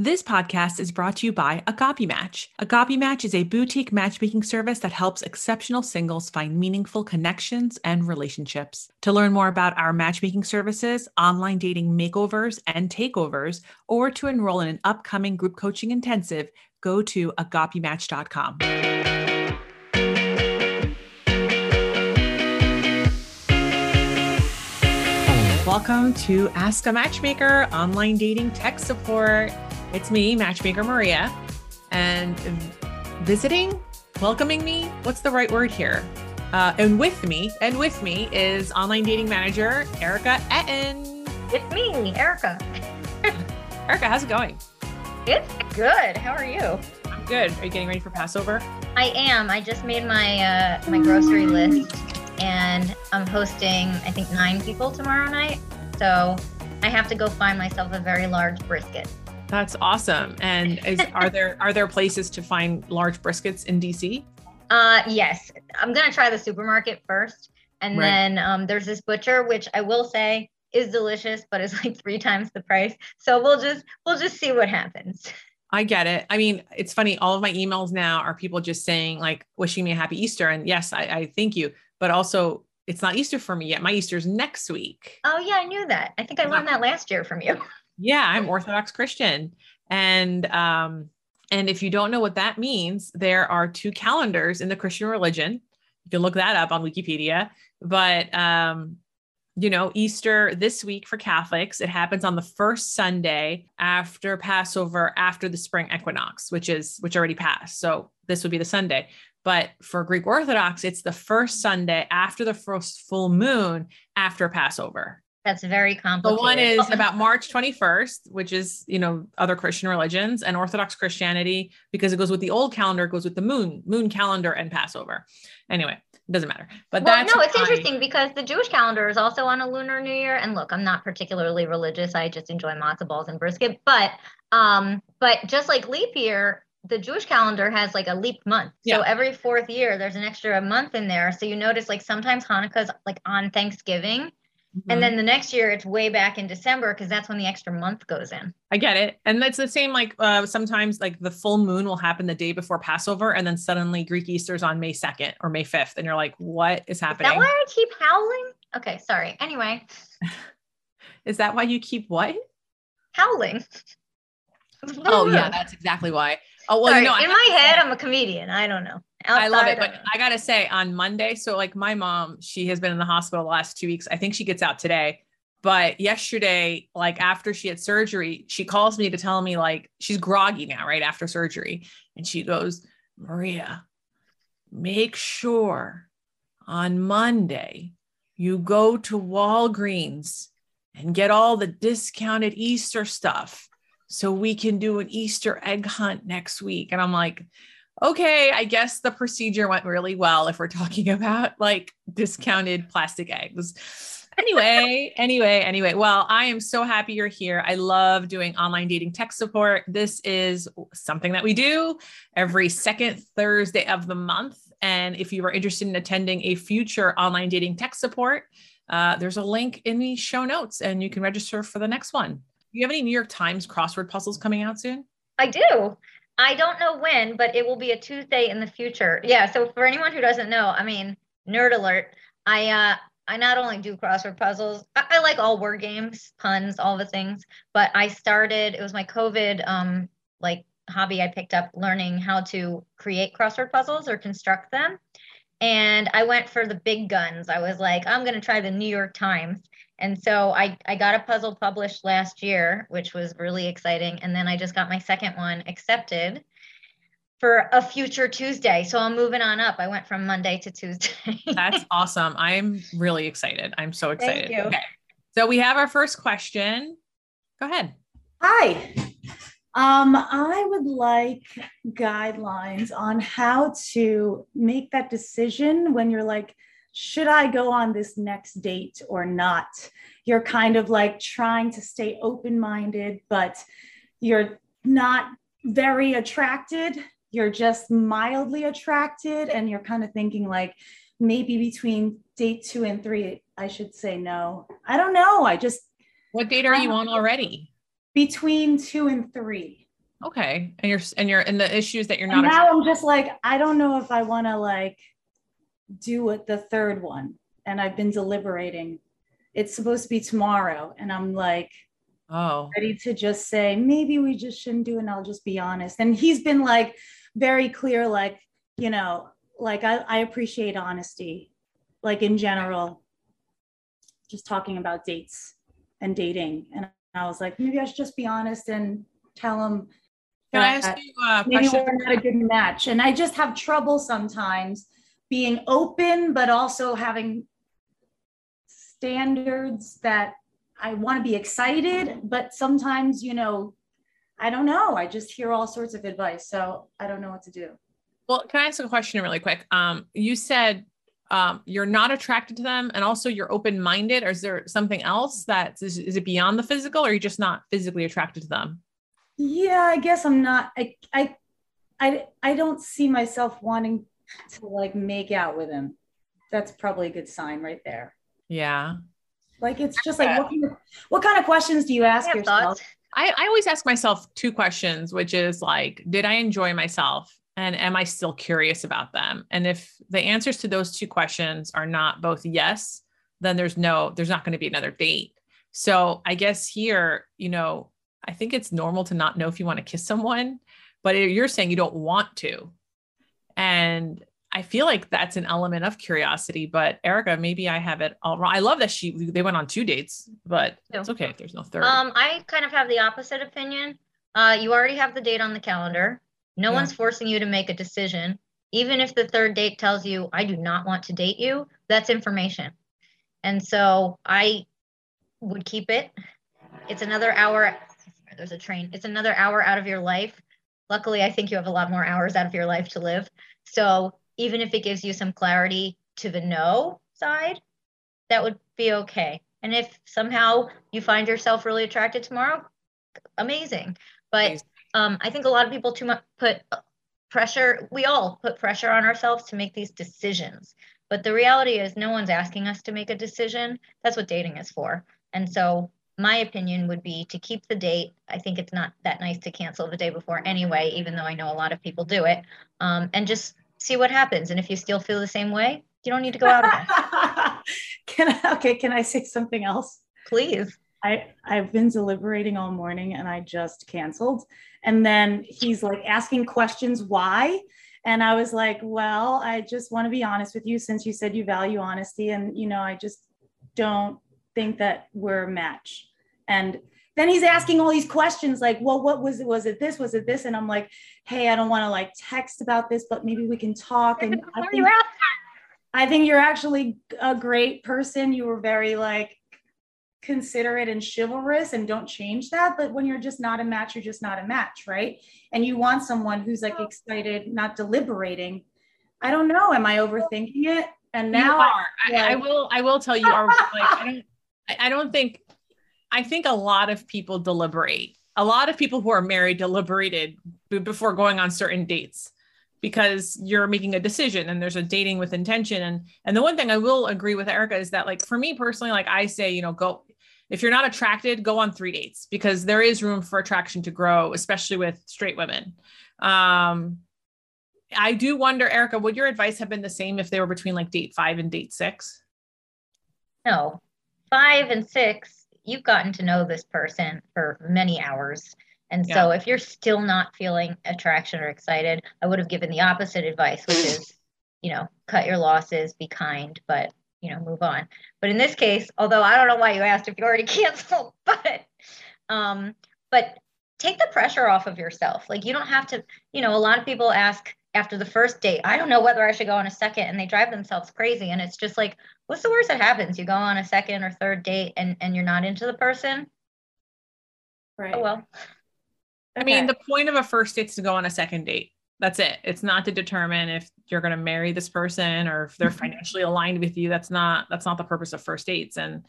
This podcast is brought to you by Agape Match. Agape Match is a boutique matchmaking service that helps exceptional singles find meaningful connections and relationships. To learn more about our matchmaking services, online dating makeovers and takeovers, or to enroll in an upcoming group coaching intensive, go to agapematch.com. Welcome to Ask a Matchmaker, online dating tech support. It's me, Matchmaker Maria, and welcoming me. What's the right word here? And with me is online dating manager, Erika Ettin. It's me, Erika. Erika, how's it going? It's good. How are you? I'm good. Are you getting ready for Passover? I am. I just made my my grocery list, and I'm hosting, I think, 9 people tomorrow night. So I have to go find myself a very large brisket. That's awesome. And are there places to find large briskets in DC? Yes. I'm going to try the supermarket first. And then there's this butcher, which I will say is delicious, but it's like 3 times the price. So we'll just see what happens. I get it. I mean, it's funny. All of my emails now are people just saying, like, wishing me a happy Easter. And yes, I thank you. But also, it's not Easter for me yet. My Easter's next week. Oh yeah. I knew that. I think I learned that last year from you. Yeah, I'm Orthodox Christian. And if you don't know what that means, there are 2 calendars in the Christian religion. You can look that up on Wikipedia. But, you know, Easter this week for Catholics, it happens on the first Sunday after Passover, after the spring equinox, which already passed. So this would be the Sunday. But for Greek Orthodox, it's the first Sunday after the first full moon after Passover. That's very complicated. The one is about March 21st, which is, you know, other Christian religions, and Orthodox Christianity, because it goes with the old calendar, it goes with the moon calendar and Passover. Anyway, it doesn't matter. But it's interesting because the Jewish calendar is also on a lunar new year. And look, I'm not particularly religious. I just enjoy matzo balls and brisket. But just like leap year, the Jewish calendar has like a leap month. So every 4th year, there's an extra month in there. So you notice like sometimes Hanukkah is like on Thanksgiving. Mm-hmm. And then the next year it's way back in December, because that's when the extra month goes in. I get it. And that's the same, like sometimes like the full moon will happen the day before Passover, and then suddenly Greek Easter's on May 2nd or May 5th. And you're like, what is happening? Is that why I keep howling? Okay, sorry. Anyway. Is that why you keep what? Howling. Oh yeah, that's exactly why. Oh, well, sorry, you know, in my head, I'm a comedian. I don't know. I love it. But I got to say, on Monday, so like my mom, she has been in the hospital the last 2 weeks. I think she gets out today. But yesterday, like after she had surgery, she calls me to tell me, like, she's groggy now, right after surgery. And she goes, Maria, make sure on Monday you go to Walgreens and get all the discounted Easter stuff so we can do an Easter egg hunt next week. And I'm like, okay, I guess the procedure went really well if we're talking about like discounted plastic eggs. Anyway. Well, I am so happy you're here. I love doing online dating tech support. This is something that we do every 2nd Thursday of the month. And if you are interested in attending a future online dating tech support, there's a link in the show notes and you can register for the next one. Do you have any New York Times crossword puzzles coming out soon? I do. I don't know when, but it will be a Tuesday in the future. Yeah. So for anyone who doesn't know, I mean, nerd alert, I not only do crossword puzzles, I like all word games, puns, all the things, but I started, it was my COVID like hobby I picked up, learning how to create crossword puzzles or construct them. And I went for the big guns. I was like, I'm going to try the New York Times. And so I got a puzzle published last year, which was really exciting. And then I just got my 2nd one accepted for a future Tuesday. So I'm moving on up. I went from Monday to Tuesday. That's awesome. I'm really excited. I'm so excited. Thank you. Okay. So we have our first question. Go ahead. Hi. I would like guidelines on how to make that decision when you're like, should I go on this next date or not? You're kind of like trying to stay open-minded, but you're not very attracted. You're just mildly attracted. And you're kind of thinking like maybe between date 2 and 3, I should say no. I don't know. What date are you on already? Between 2 and 3. Okay. And you're in the issues that you're not. And now I'm just like, I don't know if I want to like do it, the third one. And I've been deliberating. It's supposed to be tomorrow. And I'm like, oh, ready to just say, maybe we just shouldn't do it. And I'll just be honest. And he's been like, very clear, like, you know, like I appreciate honesty, like in general, just talking about dates and dating. And I was like, maybe I should just be honest and tell him. Can I ask you a question? Maybe we're not a good match. And I just have trouble sometimes being open, but also having standards that I want to be excited, but sometimes, you know, I don't know. I just hear all sorts of advice. So I don't know what to do. Well, can I ask a question really quick? You said you're not attracted to them and also you're open-minded. Or is there something else that is it beyond the physical, or are you just not physically attracted to them? Yeah, I guess I'm not, I don't see myself wanting to like make out with him. That's probably a good sign right there. Yeah. Like, it's just like, what kind of questions do you ask yourself? I always ask myself two questions, which is like, did I enjoy myself? And am I still curious about them? And if the answers to those two questions are not both yes, then there's not going to be another date. So I guess here, you know, I think it's normal to not know if you want to kiss someone, but you're saying you don't want to. And I feel like that's an element of curiosity, but Erika, maybe I have it all wrong. I love that they went on 2 dates, but it's okay if there's no third. I kind of have the opposite opinion. You already have the date on the calendar. No one's forcing you to make a decision. Even if the third date tells you, I do not want to date you, that's information. And so I would keep it. It's another hour. There's a train. It's another hour out of your life. Luckily, I think you have a lot more hours out of your life to live. So even if it gives you some clarity to the no side, that would be okay. And if somehow you find yourself really attracted tomorrow, amazing. But I think a lot of people too much put pressure. We all put pressure on ourselves to make these decisions. But the reality is no one's asking us to make a decision. That's what dating is for. And so my opinion would be to keep the date. I think it's not that nice to cancel the day before anyway, even though I know a lot of people do it, and just see what happens. And if you still feel the same way, you don't need to go out again. Can I say something else? Please. I've been deliberating all morning and I just canceled. And then he's like asking questions why. And I was like, well, I just want to be honest with you since you said you value honesty. And, you know, I just don't think that we're a match. And then he's asking all these questions like, well, what was it? Was it this? Was it this? And I'm like, hey, I don't want to like text about this, but maybe we can talk. And I think you're actually a great person. You were very like considerate and chivalrous, and don't change that. But when you're just not a match, you're just not a match, right? And you want someone who's like excited, not deliberating. I don't know. Am I overthinking it? And now you are. Like, I will tell you, you are. Like, I think a lot of people deliberate. A lot of people who are married deliberated before going on certain dates because you're making a decision and there's a dating with intention. And the one thing I will agree with Erika is that, like, for me personally, like I say, you know, go, if you're not attracted, go on 3 dates because there is room for attraction to grow, especially with straight women. I do wonder, Erika, would your advice have been the same if they were between like date 5 and date 6? No, 5 and 6. You've gotten to know this person for many hours. And so if you're still not feeling attraction or excited, I would have given the opposite advice, which is, you know, cut your losses, be kind, but, you know, move on. But in this case, although I don't know why you asked if you already canceled, but take the pressure off of yourself. Like, you don't have to, you know, a lot of people ask after the first date, I don't know whether I should go on a second, and they drive themselves crazy. And it's just like, what's the worst that happens? You go on a second or third date and you're not into the person. Right. Oh, well, I mean, the point of a first date is to go on a second date. That's it. It's not to determine if you're going to marry this person or if they're financially aligned with you. That's not the purpose of first dates. And,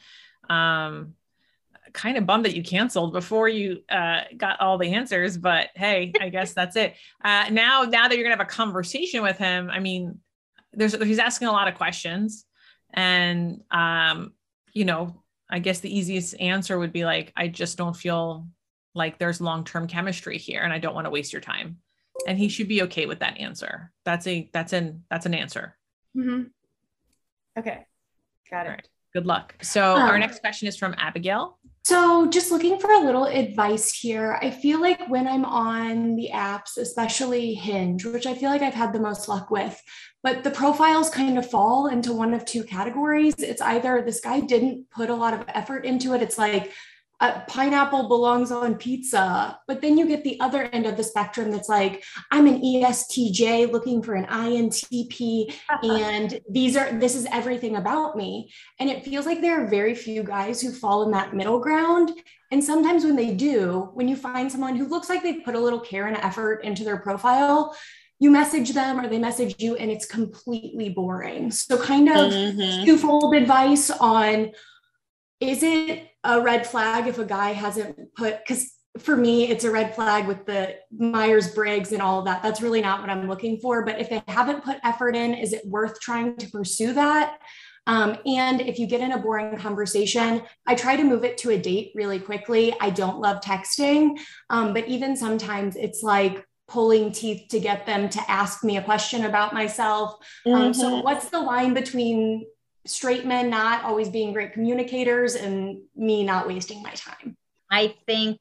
kind of bummed that you canceled before you got all the answers, but hey, I guess that's it. Now that you're gonna have a conversation with him, I mean, he's asking a lot of questions, and you know, I guess the easiest answer would be like, I just don't feel Like, there's long-term chemistry here and I don't want to waste your time. And he should be okay with that answer. That's an answer. Mm-hmm. Okay. Got it. All right. Good luck. So our next question is from Abigail. So just looking for a little advice here. I feel like when I'm on the apps, especially Hinge, which I feel like I've had the most luck with, but the profiles kind of fall into one of two categories. It's either this guy didn't put a lot of effort into it. It's like a pineapple belongs on pizza, but then you get the other end of the spectrum. That's like, I'm an ESTJ looking for an INTP and this is everything about me. And it feels like there are very few guys who fall in that middle ground. And sometimes when they do, when you find someone who looks like they put a little care and effort into their profile, you message them or they message you and it's completely boring. So kind of twofold advice on, is it a red flag if a guy hasn't put, because for me, it's a red flag with the Myers-Briggs and all of that. That's really not what I'm looking for. But if they haven't put effort in, is it worth trying to pursue that? And if you get in a boring conversation, I try to move it to a date really quickly. I don't love texting, but even sometimes it's like pulling teeth to get them to ask me a question about myself. So what's the line between straight men not always being great communicators and me not wasting my time? I think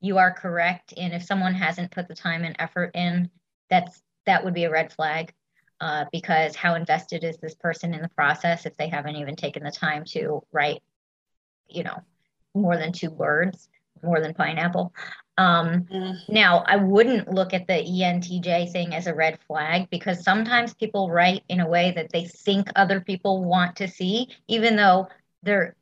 you are correct. And if someone hasn't put the time and effort in, that would be a red flag because how invested is this person in the process if they haven't even taken the time to write, more than two words, more than pineapple. Now, I wouldn't look at the ENTJ thing as a red flag because sometimes people write in a way that they think other people want to see, even though they're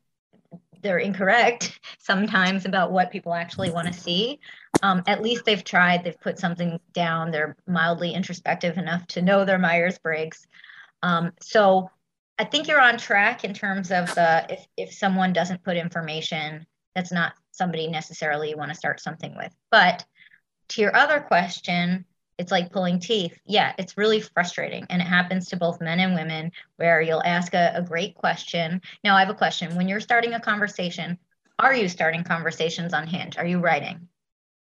incorrect sometimes about what people actually want to see. At least they've tried, they've put something down, they're mildly introspective enough to know their Myers-Briggs. So I think you're on track in terms of if someone doesn't put information, that's not somebody necessarily you want to start something with. But to your other question, it's like pulling teeth. Yeah, it's really frustrating. And it happens to both men and women where you'll ask a great question. Now I have a question. When you're starting a conversation, are you starting conversations on Hinge? Are you writing?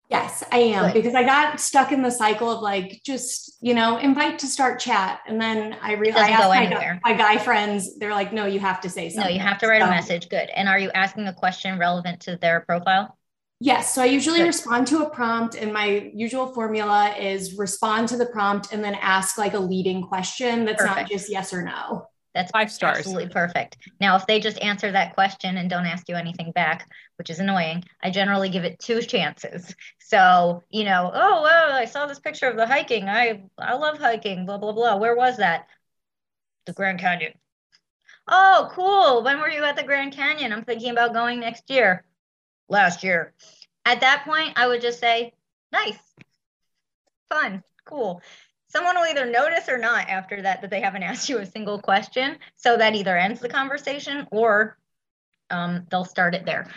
Yes, I am. Good. Because I got stuck in the cycle of like, just, invite to start chat. And then I realized I asked my guy friends, they're like, no, you have to say something. No, you have to write a message. Good. And are you asking a question relevant to their profile? Yes. So I usually respond to a prompt, and my usual formula is respond to the prompt and then ask like a leading question. That's perfect. Not just yes or no. That's 5 stars. Absolutely perfect. Now, if they just answer that question and don't ask you anything back, which is annoying, I generally give it 2 chances. So, oh, wow, I saw this picture of the hiking. I love hiking, blah, blah, blah. Where was that? The Grand Canyon. Oh, cool. When were you at the Grand Canyon? I'm thinking about going next year. Last year. At that point, I would just say, nice, fun, cool. Someone will either notice or not after that they haven't asked you a single question. So that either ends the conversation or they'll start it there.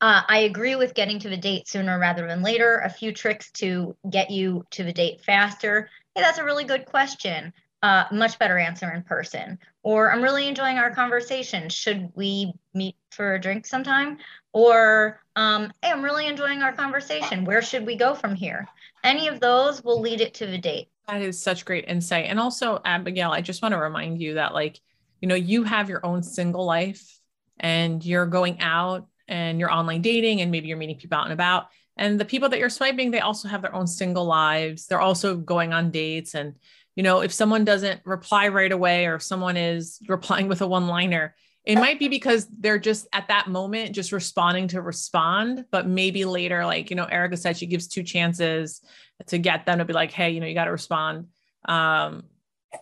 I agree with getting to the date sooner rather than later. A few tricks to get you to the date faster. Hey, that's a really good question. Much better answer in person. Or I'm really enjoying our conversation. Should we meet for a drink sometime? Or hey, I'm really enjoying our conversation. Where should we go from here? Any of those will lead it to the date. That is such great insight. And also, Abigail, I just want to remind you that you have your own single life and you're going out and you're online dating and maybe you're meeting people out and about, and the people that you're swiping, they also have their own single lives. They're also going on dates. And, if someone doesn't reply right away, or if someone is replying with a one-liner, it might be because they're just at that moment, just responding to respond. But maybe later, Erika said, she gives 2 chances to get them to be like, hey, you got to respond. But,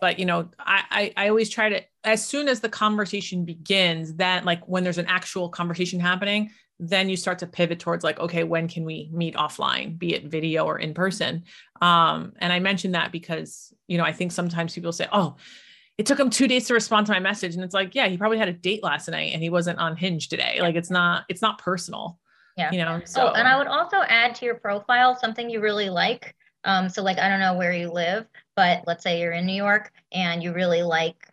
I always try to, as soon as the conversation begins, that when there's an actual conversation happening, then you start to pivot towards okay, when can we meet offline, be it video or in person? And I mentioned that because, I think sometimes people say, oh, it took him 2 days to respond to my message. And it's yeah, he probably had a date last night and he wasn't on Hinge today. Yeah. It's not personal. Yeah. So, and I would also add to your profile something you really like. So I don't know where you live, but let's say you're in New York and you really like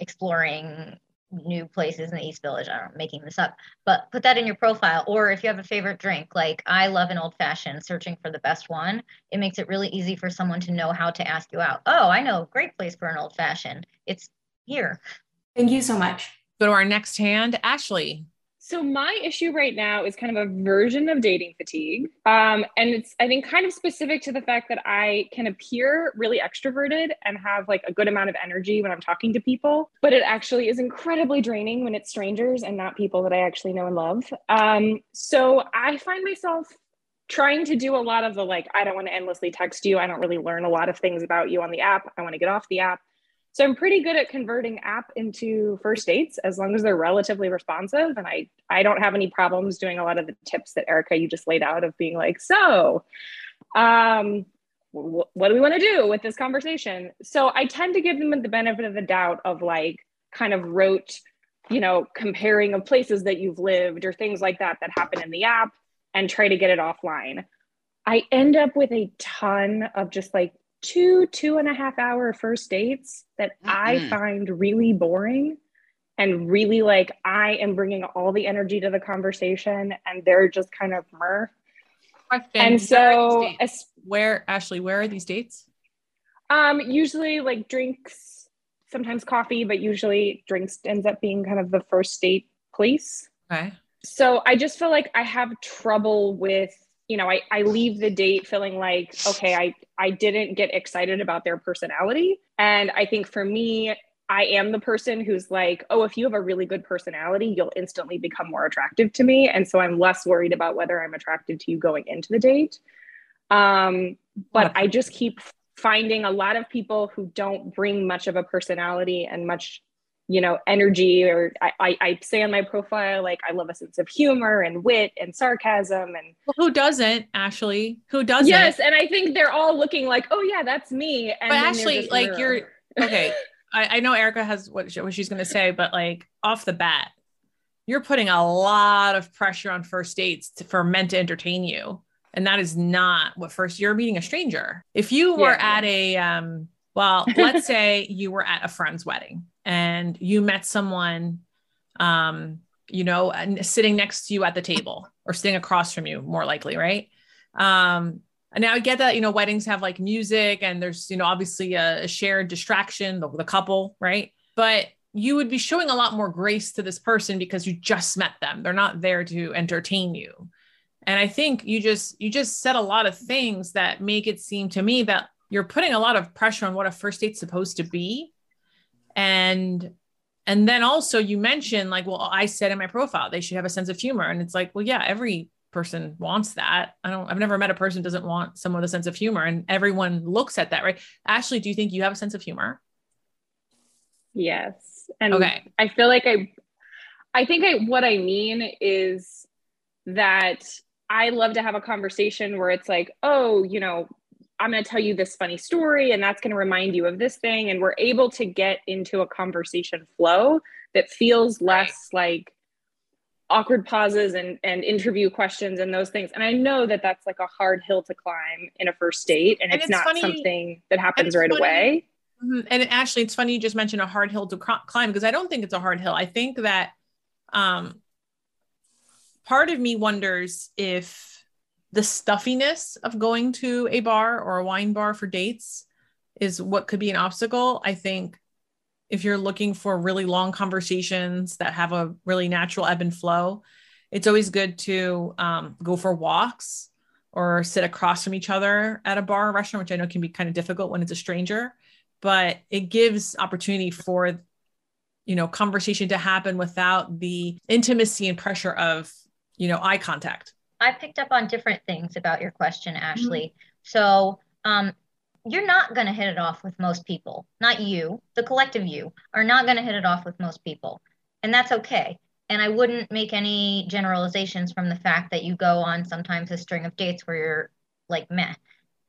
exploring new places in the East Village. I don't know, making this up, but put that in your profile. Or if you have a favorite drink, like I love an old fashioned, searching for the best one. It makes it really easy for someone to know how to ask you out. Oh, I know a great place for an old fashioned. It's here. Thank you so much. Go to our next hand, Ashley. So my issue right now is kind of a version of dating fatigue. And it's, I think, kind of specific to the fact that I can appear really extroverted and have like a good amount of energy when I'm talking to people, but it actually is incredibly draining when it's strangers and not people that I actually know and love. So I find myself trying to do a lot of the, like, I don't want to endlessly text you. I don't really learn a lot of things about you on the app. I want to get off the app. So I'm pretty good at converting app into first dates as long as they're relatively responsive. And I don't have any problems doing a lot of the tips that Erika, you just laid out of being like, so what do we want to do with this conversation? So I tend to give them the benefit of the doubt of like kind of rote, you know, comparing of places that you've lived or things like that that happen in the app and try to get it offline. I end up with a ton of just like 2.5 hour first dates that I find really boring and really like I am bringing all the energy to the conversation and they're just kind of meh. And so where are these dates? Usually like drinks, sometimes coffee, but usually drinks ends up being kind of the first date place. Okay. So I just feel like I have trouble with, you know, I leave the date feeling like, okay, I didn't get excited about their personality. And I think for me, I am the person who's like, oh, if you have a really good personality, you'll instantly become more attractive to me. And so I'm less worried about whether I'm attracted to you going into the date. But I just keep finding a lot of people who don't bring much of a personality and much, you know, energy, or I say on my profile, like, I love a sense of humor and wit and sarcasm. And well, who doesn't, Ashley? Who doesn't? Yes. And I think they're all looking like, oh yeah, that's me. And but Ashley, like you're okay. I know Erika has what she's going to say, but like off the bat, you're putting a lot of pressure on first dates for men to entertain you. And that is not what first, you're meeting a stranger. If you were at a, well, let's say you were at a friend's wedding, and you met someone, you know, sitting next to you at the table or sitting across from you, more likely, right? And now I get that, you know, weddings have like music and there's, you know, obviously a shared distraction, the couple, right? But you would be showing a lot more grace to this person because you just met them. They're not there to entertain you. And I think you just said a lot of things that make it seem to me that you're putting a lot of pressure on what a first date's supposed to be. And then also you mentioned like, well, I said in my profile, they should have a sense of humor. And it's like, well, yeah, every person wants that. I've never met a person who doesn't want someone with a sense of humor, and everyone looks at that, right? Ashley, do you think you have a sense of humor? Yes. And okay. I feel like what I mean is that I love to have a conversation where it's like, oh, you know, I'm going to tell you this funny story and that's going to remind you of this thing. And we're able to get into a conversation flow that feels less like awkward pauses and interview questions and those things. And I know that that's like a hard hill to climb in a first date. And it's not funny, something that happens right away. And Ashley, it's funny you just mentioned a hard hill to climb, because I don't think it's a hard hill. I think that part of me wonders if the stuffiness of going to a bar or a wine bar for dates is what could be an obstacle. I think if you're looking for really long conversations that have a really natural ebb and flow, it's always good to go for walks or sit across from each other at a bar or restaurant, which I know can be kind of difficult when it's a stranger, but it gives opportunity for, you know, conversation to happen without the intimacy and pressure of, you know, eye contact. I picked up on different things about your question, Ashley. Mm-hmm. So you're not going to hit it off with most people. Not you, the collective you, are not going to hit it off with most people. And that's okay. And I wouldn't make any generalizations from the fact that you go on sometimes a string of dates where you're like, meh.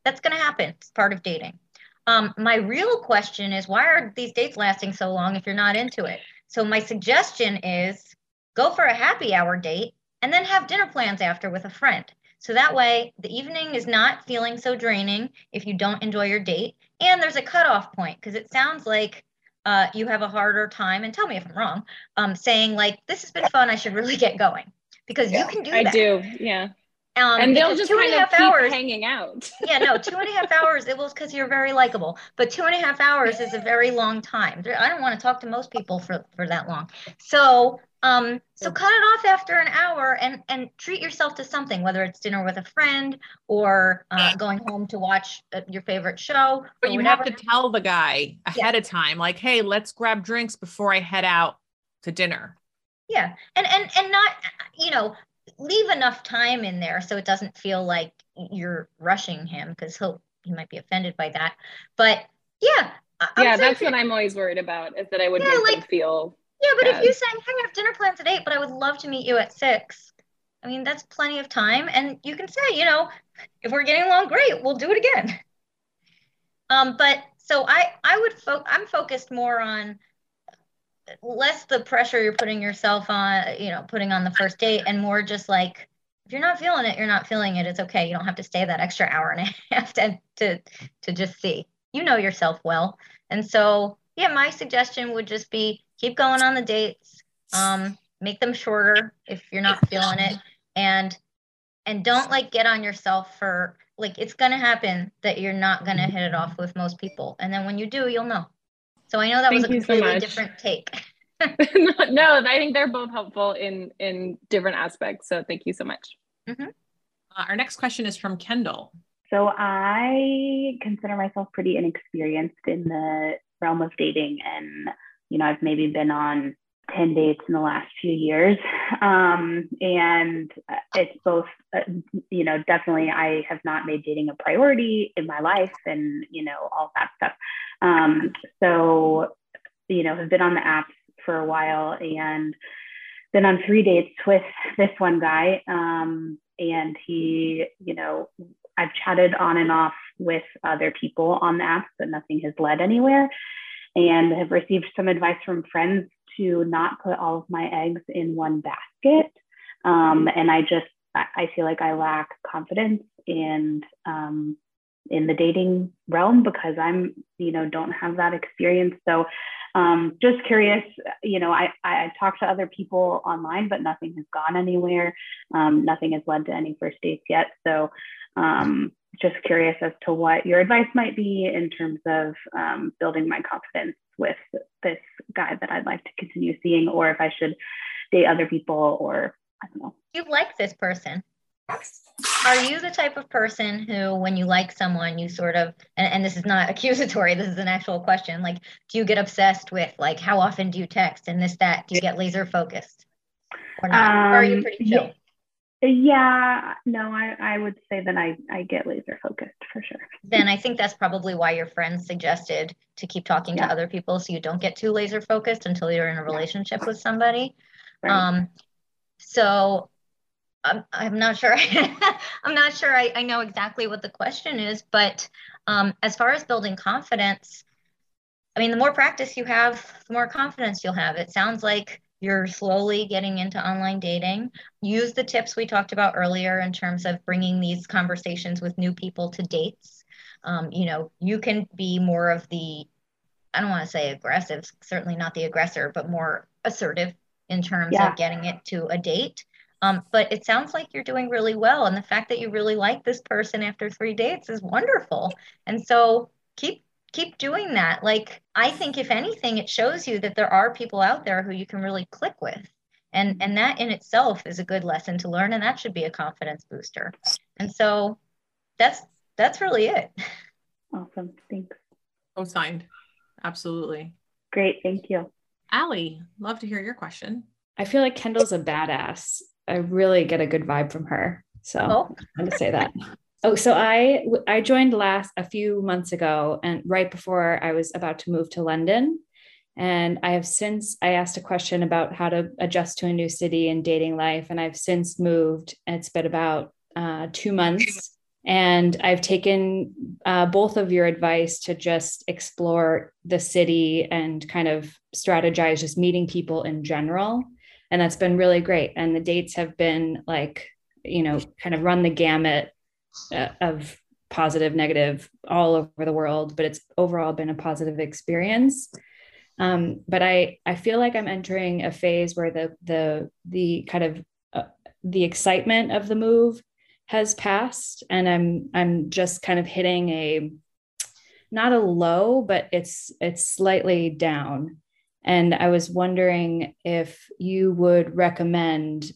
That's going to happen. It's part of dating. My real question is, why are these dates lasting so long if you're not into it? So my suggestion is go for a happy hour date, and then have dinner plans after with a friend. So that way the evening is not feeling so draining if you don't enjoy your date. And there's a cutoff point, because it sounds like you have a harder time, and tell me if I'm wrong, saying like, this has been fun, I should really get going, because you can do that. I do, yeah. And they'll just kind of keep hanging out. Yeah, no, 2.5 hours, it was because you're very likable. But 2.5 hours is a very long time. I don't want to talk to most people for that long. So so cut it off after an hour and treat yourself to something, whether it's dinner with a friend or going home to watch your favorite show. But you whatever. Have to tell the guy ahead of time, like, hey, let's grab drinks before I head out to dinner. Yeah, and not, you know, leave enough time in there so it doesn't feel like you're rushing him, because he might be offended by that. But that's what I'm always worried about, is that I would make them feel. Yeah, but if you say, hey, I have dinner plans at 8, but I would love to meet you at 6. I mean, that's plenty of time, and you can say, you know, if we're getting along, great, we'll do it again. But so I'm focused more on less the pressure you're putting yourself on, you know, putting on the first date, and more just like, if you're not feeling it, you're not feeling it. It's okay. You don't have to stay that extra hour and a half to just see, you know, yourself well. And so, yeah, my suggestion would just be keep going on the dates, make them shorter if you're not feeling it, and don't like get on yourself for like, it's going to happen that you're not going to hit it off with most people. And then when you do, you'll know. So I know that was a completely different take. No, I think they're both helpful in different aspects. So thank you so much. Mm-hmm. Our next question is from Kendall. So I consider myself pretty inexperienced in the realm of dating. And, you know, I've maybe been on 10 dates in the last few years. And it's both, you know, definitely I have not made dating a priority in my life and, you know, all that stuff. So, you know, I've been on the apps for a while and been on 3 dates with this one guy. And he, you know, I've chatted on and off with other people on the apps, but nothing has led anywhere, and have received some advice from friends to not put all of my eggs in one basket. And I feel like I lack confidence in the dating realm, because I'm, you know, don't have that experience. So just curious, you know, I talked to other people online, but nothing has gone anywhere. Nothing has led to any first dates yet. So just curious as to what your advice might be in terms of building my confidence with this guy that I'd like to continue seeing, or if I should date other people, or I don't know. You like this person. Are you the type of person who, when you like someone, you sort of, and this is not accusatory, this is an actual question, like, do you get obsessed with, like, how often do you text and this, that? Do you get laser focused or not? Or are you pretty chill? Yeah, no, I would say that I get laser focused for sure. Then I think that's probably why your friends suggested to keep talking to other people, so you don't get too laser focused until you're in a relationship with somebody. Right. So I'm not sure. I'm not sure I know exactly what the question is, but as far as building confidence, I mean, the more practice you have, the more confidence you'll have. It sounds like you're slowly getting into online dating. Use the tips we talked about earlier in terms of bringing these conversations with new people to dates. You know, you can be more of the, I don't want to say aggressive, certainly not the aggressor, but more assertive in terms of getting it to a date. But it sounds like you're doing really well. And the fact that you really like this person after 3 dates is wonderful. And so keep doing that. Like, I think if anything, it shows you that there are people out there who you can really click with. And that in itself is a good lesson to learn. And that should be a confidence booster. And so that's really it. Awesome. Thanks. Co-signed. Absolutely. Great. Thank you. Allie, love to hear your question. I feel like Kendall's a badass. I really get a good vibe from her. So I want to say that. Oh, so I joined a few months ago, and right before I was about to move to London. And I asked a question about how to adjust to a new city and dating life. And I've since moved, and it's been about 2 months. And I've taken both of your advice to just explore the city and kind of strategize just meeting people in general. And that's been really great. And the dates have been like, you know, kind of run the gamut of positive, negative, all over the world, but it's overall been a positive experience. But I feel like I'm entering a phase where the excitement of the move has passed, and I'm just kind of hitting a, not a low, but it's slightly down. And I was wondering if you would recommend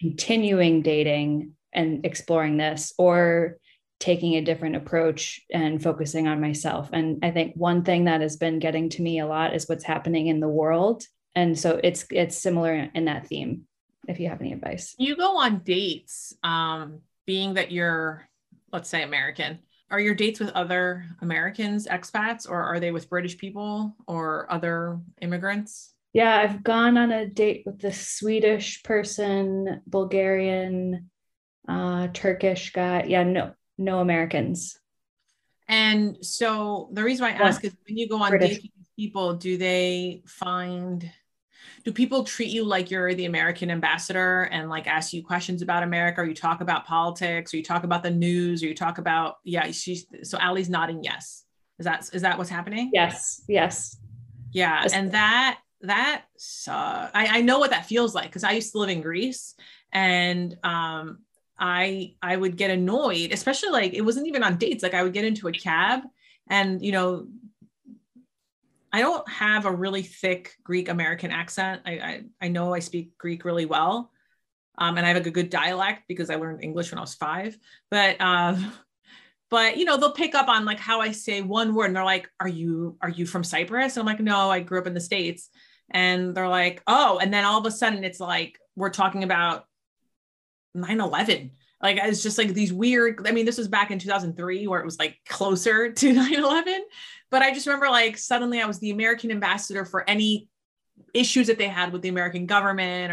continuing dating and exploring this, or taking a different approach and focusing on myself. And I think one thing that has been getting to me a lot is what's happening in the world. And so it's similar in that theme. If you have any advice, you go on dates, being that you're, let's say, American. Are your dates with other Americans, expats, or are they with British people or other immigrants? Yeah, I've gone on a date with the Swedish person, Bulgarian, Turkish guy. Yeah, no Americans. And so the reason why I ask is, when you go on dates with people, do people treat you like you're the American ambassador and like ask you questions about America, or you talk about politics, or you talk about the news, or you talk about, so Allie's nodding. Yes. Is that what's happening? Yes. Yeah. And that I know what that feels like, because I used to live in Greece, and I would get annoyed, especially like, it wasn't even on dates. Like I would get into a cab and, I don't have a really thick Greek American accent. I know I speak Greek really well. And I have a good dialect because I learned English when I was 5, but they'll pick up on like how I say one word, and they're like, are you from Cyprus? And I'm like, no, I grew up in the States. And they're like, oh. And then all of a sudden it's like, we're talking about 9/11. Like, it's just like these weird, this was back in 2003 where it was like closer to 9/11, but I just remember like suddenly I was the American ambassador for any issues that they had with the American government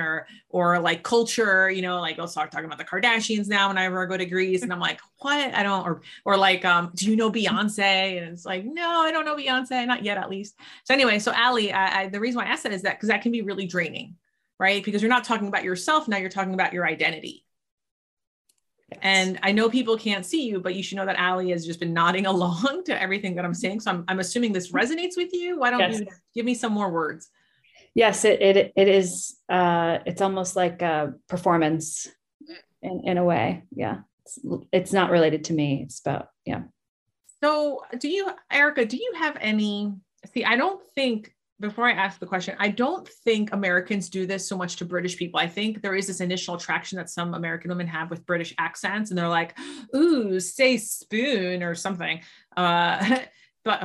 or like culture, like they'll start talking about the Kardashians now whenever I go to Greece, and I'm like, what? I don't, or like, do you know Beyonce? And it's like, no, I don't know Beyonce. Not yet, at least. So anyway, so Allie, the reason why I asked that is that, because that can be really draining, right? Because you're not talking about yourself. Now you're talking about your identity. Yes. And I know people can't see you, but you should know that Allie has just been nodding along to everything that I'm saying. So I'm assuming this resonates with you. Why don't you give me some more words? Yes, it is. It's almost like a performance in a way. Yeah. It's not related to me. It's about, yeah. So Erika, do you have any, I don't think, before I ask the question, I don't think Americans do this so much to British people. I think there is this initial attraction that some American women have with British accents, and they're like, ooh, say spoon or something. But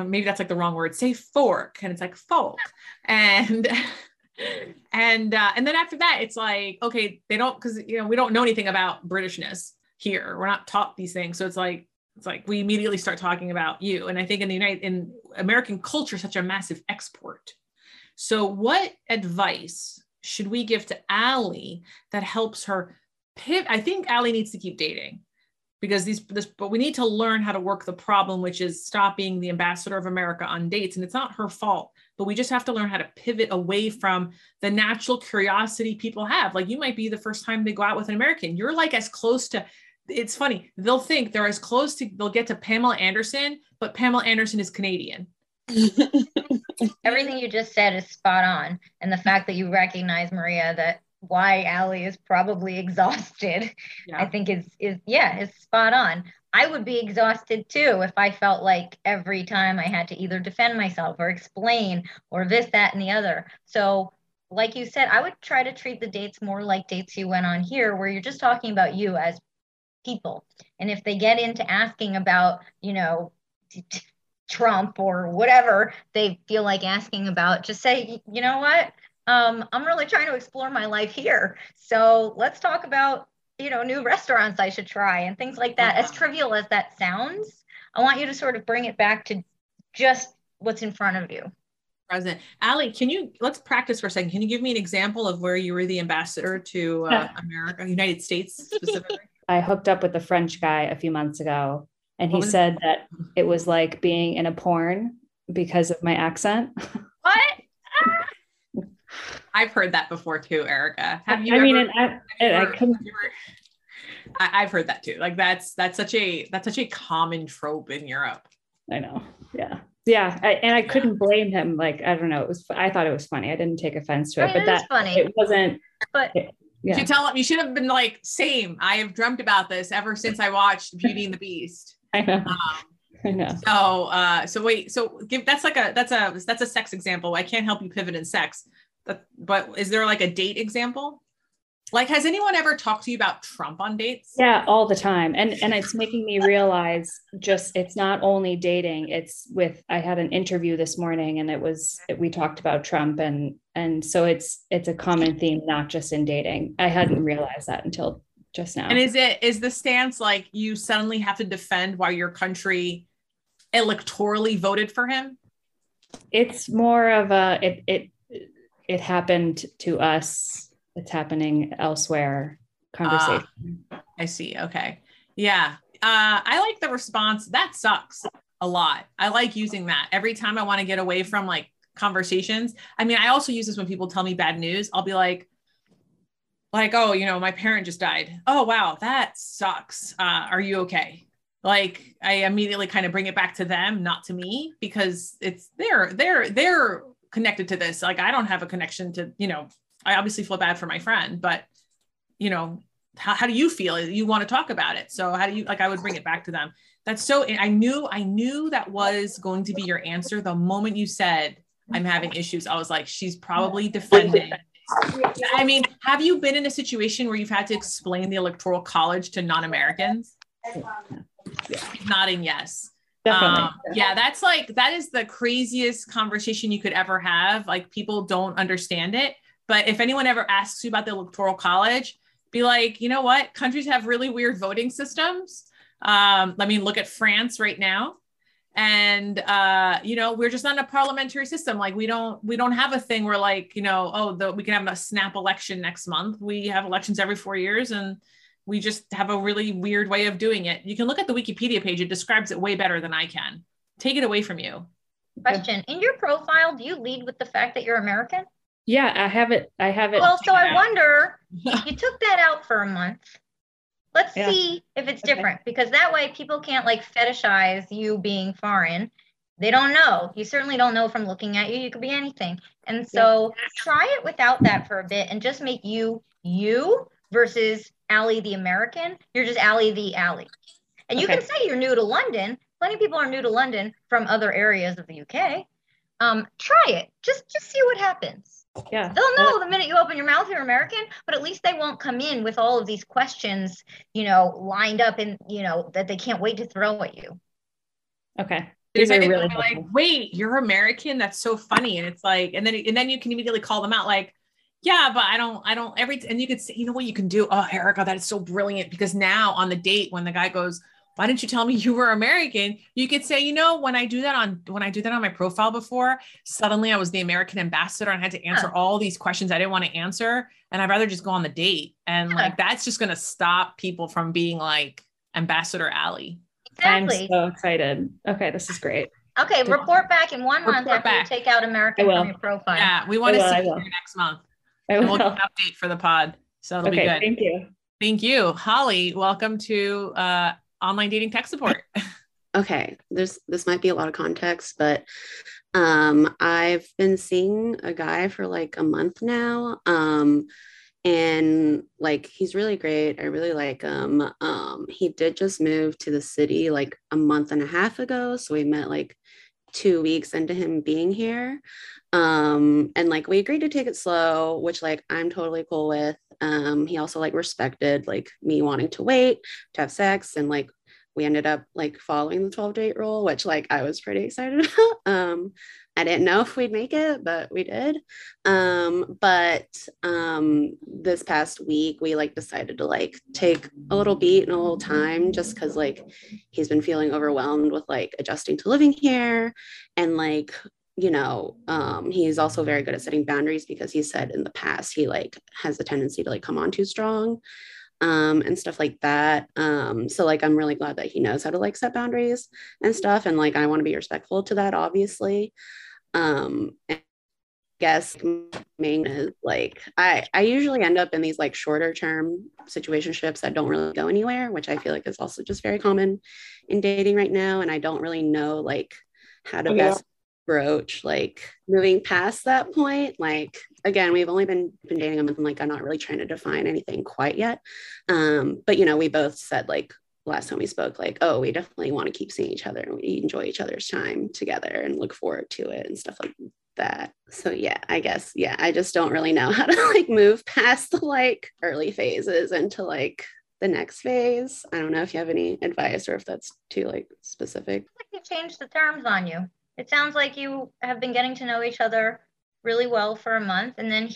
maybe that's like the wrong word, say fork. And it's like folk. And then after that, it's like, okay, they don't, cause we don't know anything about Britishness here. We're not taught these things. So it's like we immediately start talking about you. And I think in American culture, such a massive export. So what advice should we give to Allie that helps her pivot? I think Allie needs to keep dating because but we need to learn how to work the problem, which is stop being the ambassador of America on dates. And it's not her fault, but we just have to learn how to pivot away from the natural curiosity people have. Like, you might be the first time they go out with an American. You're like as close to, it's funny, they'll think they're as close to, they'll get to Pamela Anderson, but Pamela Anderson is Canadian. Everything you just said is spot on. And the fact that you recognize, Maria, that why Allie is probably exhausted, I think is spot on. I would be exhausted too if I felt like every time I had to either defend myself or explain or this, that, and the other. So like you said, I would try to treat the dates more like dates you went on here, where you're just talking about you as people. And if they get into asking about, Trump or whatever they feel like asking about, just say, you know what, I'm really trying to explore my life here. So let's talk about, new restaurants I should try and things like that. As trivial as that sounds, I want you to sort of bring it back to just what's in front of you. Present. Allie, let's practice for a second. Can you give me an example of where you were the ambassador to America, United States specifically? I hooked up with a French guy a few months ago, and he said that it was like being in a porn because of my accent. What? I've heard that before too, Erika. Have you? I've heard that too. Like that's such a common trope in Europe. I know. Yeah. Yeah. And I couldn't blame him. Like, I don't know. It was, I thought it was funny. I didn't take offense to it, but that's funny. It wasn't, but yeah. You tell him, you should have been like, same. I have dreamt about this ever since I watched Beauty and the Beast. I know. I know. So wait, so give, that's a sex example. I can't help you pivot in sex, but is there like a date example? Like, has anyone ever talked to you about Trump on dates? Yeah, all the time. And it's making me realize just, it's not only dating, it's with, I had an interview this morning and we talked about Trump and so it's a common theme, not just in dating. I hadn't realized that until just now. And is the stance like you suddenly have to defend why your country electorally voted for him? It's more of a, it happened to us. It's happening elsewhere. Conversation. I see. Okay. Yeah. I like the response. That sucks a lot. I like using that every time I want to get away from like conversations. I mean, I also use this when people tell me bad news. I'll be like, oh, you know, my parent just died. Oh, wow. That sucks. Are you okay? Like I immediately kind of bring it back to them, not to me, because it's they're connected to this. Like I don't have a connection to, you know, I obviously feel bad for my friend, but you know, how do you feel? You want to talk about it. So how do you, like, I would bring it back to them. That's so, I knew that was going to be your answer. The moment you said, I'm having issues, I was like, she's probably defending. I mean, have you been in a situation where you've had to explain the Electoral College to non-Americans? Yeah. Nodding yes. Definitely. Yeah, that's like, that is the craziest conversation you could ever have. Like people don't understand it. But if anyone ever asks you about the Electoral College, be like, you know what? Countries have really weird voting systems. I mean, look at France right now. And, you know, we're just not in a parliamentary system. Like we don't have a thing where like, you know, we can have a snap election next month. We have elections every 4 years and we just have a really weird way of doing it. You can look at the Wikipedia page. It describes it way better than I can. Take it away from you. Question. In your profile, do you lead with the fact that you're American? Yeah, I have it. Well, so I wonder if you took that out for a month. Let's see if it's different, because that way people can't like fetishize you being foreign. They don't know. You certainly don't know from looking at you. You could be anything. And so try it without that for a bit and just make you versus Allie the American. You're just Allie the Allie. And you can say you're new to London. Plenty of people are new to London from other areas of the UK. Try it. Just see what happens. Yeah, they'll know the minute you open your mouth you're American, but at least they won't come in with all of these questions, you know, lined up and, you know, that they can't wait to throw at you. Okay. These are really like, wait, you're American? That's so funny. And it's like, and then you can immediately call them out like, yeah, but I don't and you could say, you know what you can do? Oh, Erika, that is so brilliant. Because now on the date, when the guy goes, why didn't you tell me you were American? You could say, you know, when I do that on my profile before, suddenly I was the American ambassador and I had to answer all these questions I didn't want to answer. And I'd rather just go on the date. And like, that's just going to stop people from being like Ambassador Allie. Exactly. I'm so excited. Okay. This is great. Okay. Report back in 1 month after you take out American from your profile. Yeah. We want to see you next month. And we'll get an update for the pod. So it'll be good. Thank you. Thank you. Holly, welcome to, online dating tech support. Okay. This might be a lot of context, but I've been seeing a guy for like a month now. And like, he's really great. I really like him. He did just move to the city like a month and a half ago. So we met like 2 weeks into him being here. And like, we agreed to take it slow, which like, I'm totally cool with. He also like respected like me wanting to wait to have sex, and like we ended up like following the 12-date rule, which like I was pretty excited about. I didn't know if we'd make it, but we did. This past week we like decided to like take a little beat and a little time, just because like he's been feeling overwhelmed with like adjusting to living here, and like, you know, he's also very good at setting boundaries, because he said in the past he like has a tendency to like come on too strong, and stuff like that. So like, I'm really glad that he knows how to like set boundaries and stuff. And like, I want to be respectful to that, obviously. guess main is like, I usually end up in these like shorter term situationships that don't really go anywhere, which I feel like is also just very common in dating right now. And I don't really know like how to best broach like moving past that point. Like, again, we've only been dating a month, and like I'm not really trying to define anything quite yet. But you know, we both said like last time we spoke, like, oh, we definitely want to keep seeing each other and we enjoy each other's time together and look forward to it and stuff like that. So yeah, I guess, yeah, I just don't really know how to like move past the like early phases into like the next phase. I don't know if you have any advice or if that's too like specific. I think you changed the terms on you. It sounds like you have been getting to know each other really well for a month. And then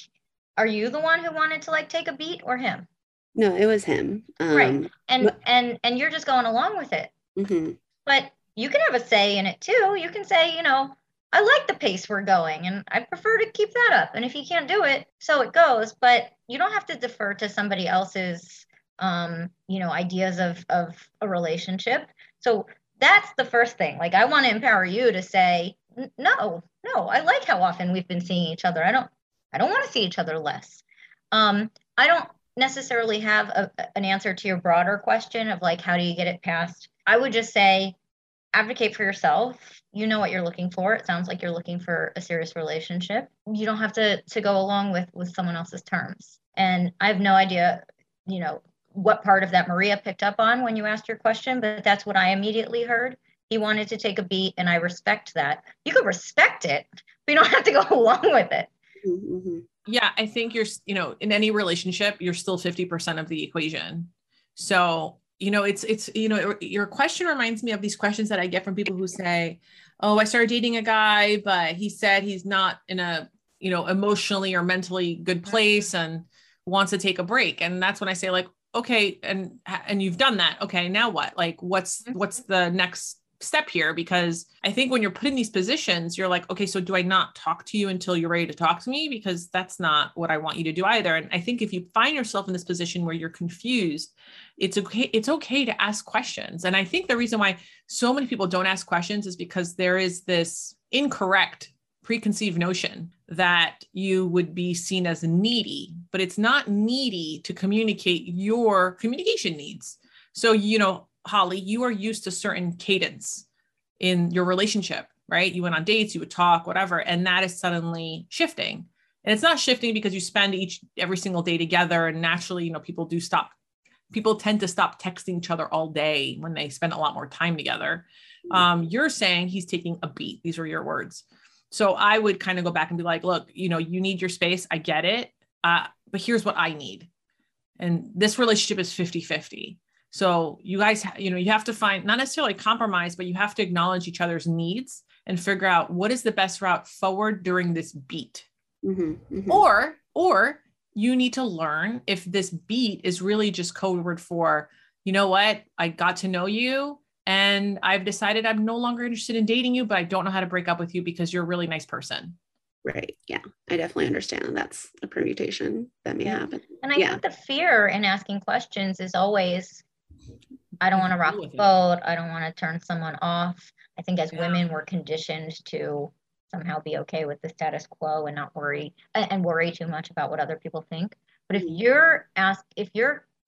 are you the one who wanted to like take a beat, or him? No, it was him. Right. And you're just going along with it. Mm-hmm. But you can have a say in it too. You can say, you know, I like the pace we're going and I prefer to keep that up. And if you can't do it, so it goes. But you don't have to defer to somebody else's, you know, ideas of a relationship. So that's the first thing. Like, I want to empower you to say, no, I like how often we've been seeing each other. I don't want to see each other less. I don't necessarily have an answer to your broader question of like, how do you get it past? I would just say, advocate for yourself. You know what you're looking for. It sounds like you're looking for a serious relationship. You don't have to go along with someone else's terms. And I have no idea, you know, what part of that Maria picked up on when you asked your question, but that's what I immediately heard. He wanted to take a beat, and I respect that. You could respect it, but you don't have to go along with it. Mm-hmm. Yeah, I think you're, you know, in any relationship, you're still 50% of the equation. So, you know, it's, you know, your question reminds me of these questions that I get from people who say, oh, I started dating a guy, but he said he's not in a, you know, emotionally or mentally good place and wants to take a break. And that's when I say like, okay. And you've done that. Okay. Now what? Like, what's the next step here? Because I think when you're put in these positions, you're like, okay, so do I not talk to you until you're ready to talk to me? Because that's not what I want you to do either. And I think if you find yourself in this position where you're confused, it's okay to ask questions. And I think the reason why so many people don't ask questions is because there is this incorrect preconceived notion that you would be seen as needy, but it's not needy to communicate your communication needs. So, you know, Holly, you are used to certain cadence in your relationship, right? You went on dates, you would talk, whatever. And that is suddenly shifting. And it's not shifting because you spend every single day together. And naturally, you know, people tend to stop texting each other all day when they spend a lot more time together. You're saying he's taking a beat. These are your words. So I would kind of go back and be like, look, you know, you need your space. I get it. But here's what I need. And this relationship is 50-50. So you guys, you know, you have to find not necessarily compromise, but you have to acknowledge each other's needs and figure out what is the best route forward during this beat. Mm-hmm, mm-hmm. Or you need to learn if this beat is really just code word for, you know what, I got to know you and I've decided I'm no longer interested in dating you, but I don't know how to break up with you because you're a really nice person. Right. Yeah. I definitely understand that's a permutation that may happen. And I think the fear in asking questions is always, I don't want to rock the boat. I don't want to turn someone off. I think as women, we're conditioned to somehow be okay with the status quo and not worry and worry too much about what other people think. But if your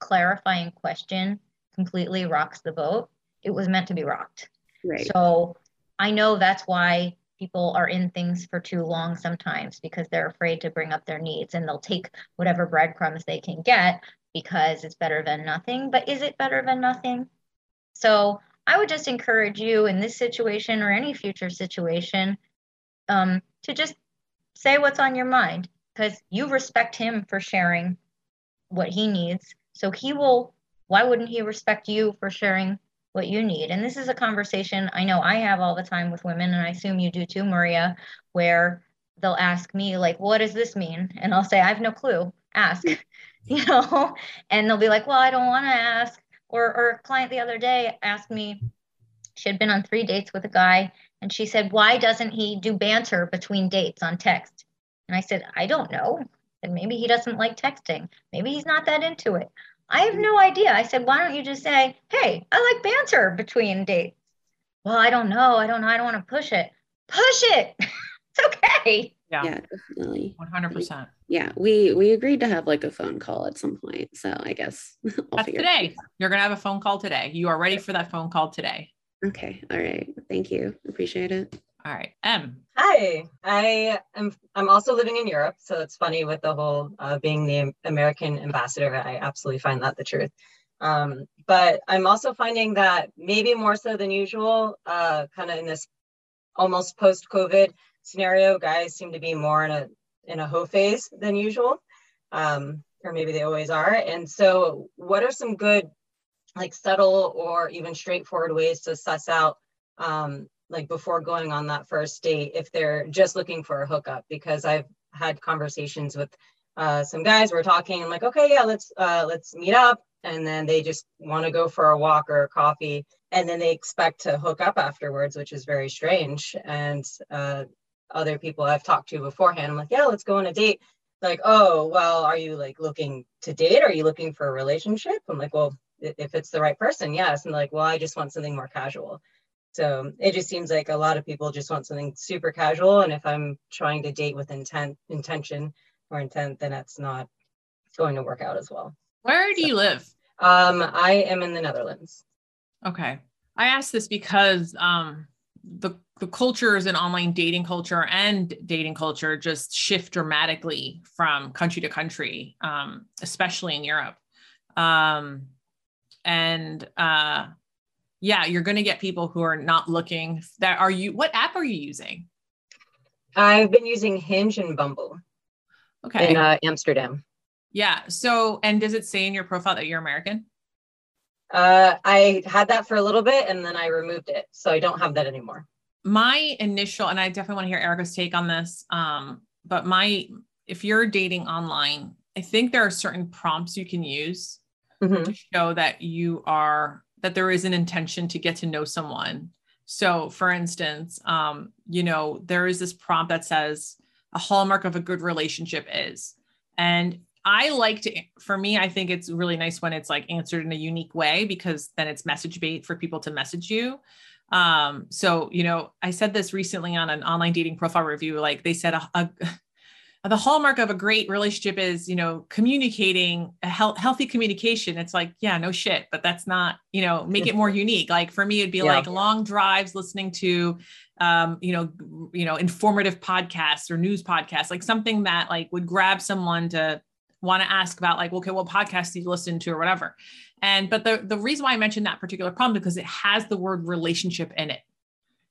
clarifying question completely rocks the boat, it was meant to be rocked. Right. So I know that's why people are in things for too long sometimes, because they're afraid to bring up their needs and they'll take whatever breadcrumbs they can get, because it's better than nothing. But is it better than nothing? So I would just encourage you in this situation or any future situation to just say what's on your mind, because you respect him for sharing what he needs. So why wouldn't he respect you for sharing what you need? And this is a conversation I know I have all the time with women, and I assume you do too, Maria, where they'll ask me like, what does this mean? And I'll say, I have no clue. Ask. You know, and they'll be like, well, I don't want to ask. Or a client the other day asked me, she had been on 3 dates with a guy, and she said, why doesn't he do banter between dates on text? And I said, I don't know. And maybe he doesn't like texting. Maybe he's not that into it. I have no idea. I said, why don't you just say, hey, I like banter between dates. Well, I don't know. I don't want to push it. Push it. It's okay. Yeah, definitely. 100%. Yeah, we agreed to have like a phone call at some point. So I guess that's today. You're going to have a phone call today. You are ready for that phone call today. Okay. All right. Thank you. Appreciate it. All right. Em. Hi, I'm also living in Europe. So it's funny with the whole being the American ambassador. I absolutely find that the truth. But I'm also finding that maybe more so than usual, kind of in this almost post-COVID scenario, guys seem to be more in a hoe phase than usual, or maybe they always are. And so what are some good, like subtle or even straightforward ways to suss out, like before going on that first date, if they're just looking for a hookup? Because I've had conversations with some guys, we're talking, I'm like, okay, yeah, let's meet up. And then they just want to go for a walk or a coffee, and then they expect to hook up afterwards, which is very strange. And other people I've talked to beforehand, I'm like, yeah, let's go on a date. Like, oh, well, are you like looking to date? Are you looking for a relationship? I'm like, well, if it's the right person, yes. And like, well, I just want something more casual. So it just seems like a lot of people just want something super casual. And if I'm trying to date with intent, then that's not going to work out as well. Where do you live? I am in the Netherlands. Okay. I asked this because the cultures in online dating culture and dating culture just shift dramatically from country to country, especially in Europe. Yeah, you're going to get people who are not looking that are you, what app are you using? I've been using Hinge and Bumble. Okay. In Amsterdam. Yeah. So, and does it say in your profile that you're American? I had that for a little bit and then I removed it. So I don't have that anymore. My initial, and I definitely want to hear Erika's take on this. But if you're dating online, I think there are certain prompts you can use to show that that there is an intention to get to know someone. So for instance, there is this prompt that says a hallmark of a good relationship is, and I think it's really nice when it's like answered in a unique way, because then it's message bait for people to message you. So, I said this recently on an online dating profile review, like they said, the hallmark of a great relationship is, communicating a healthy communication. It's like, yeah, no shit, but that's not, make it more unique. Like for me, it'd be like long drives, listening to, informative podcasts or news podcasts, like something that like would grab someone to want to ask about, like, okay, what podcast do you listen to or whatever. But the reason why I mentioned that particular problem, because it has the word relationship in it.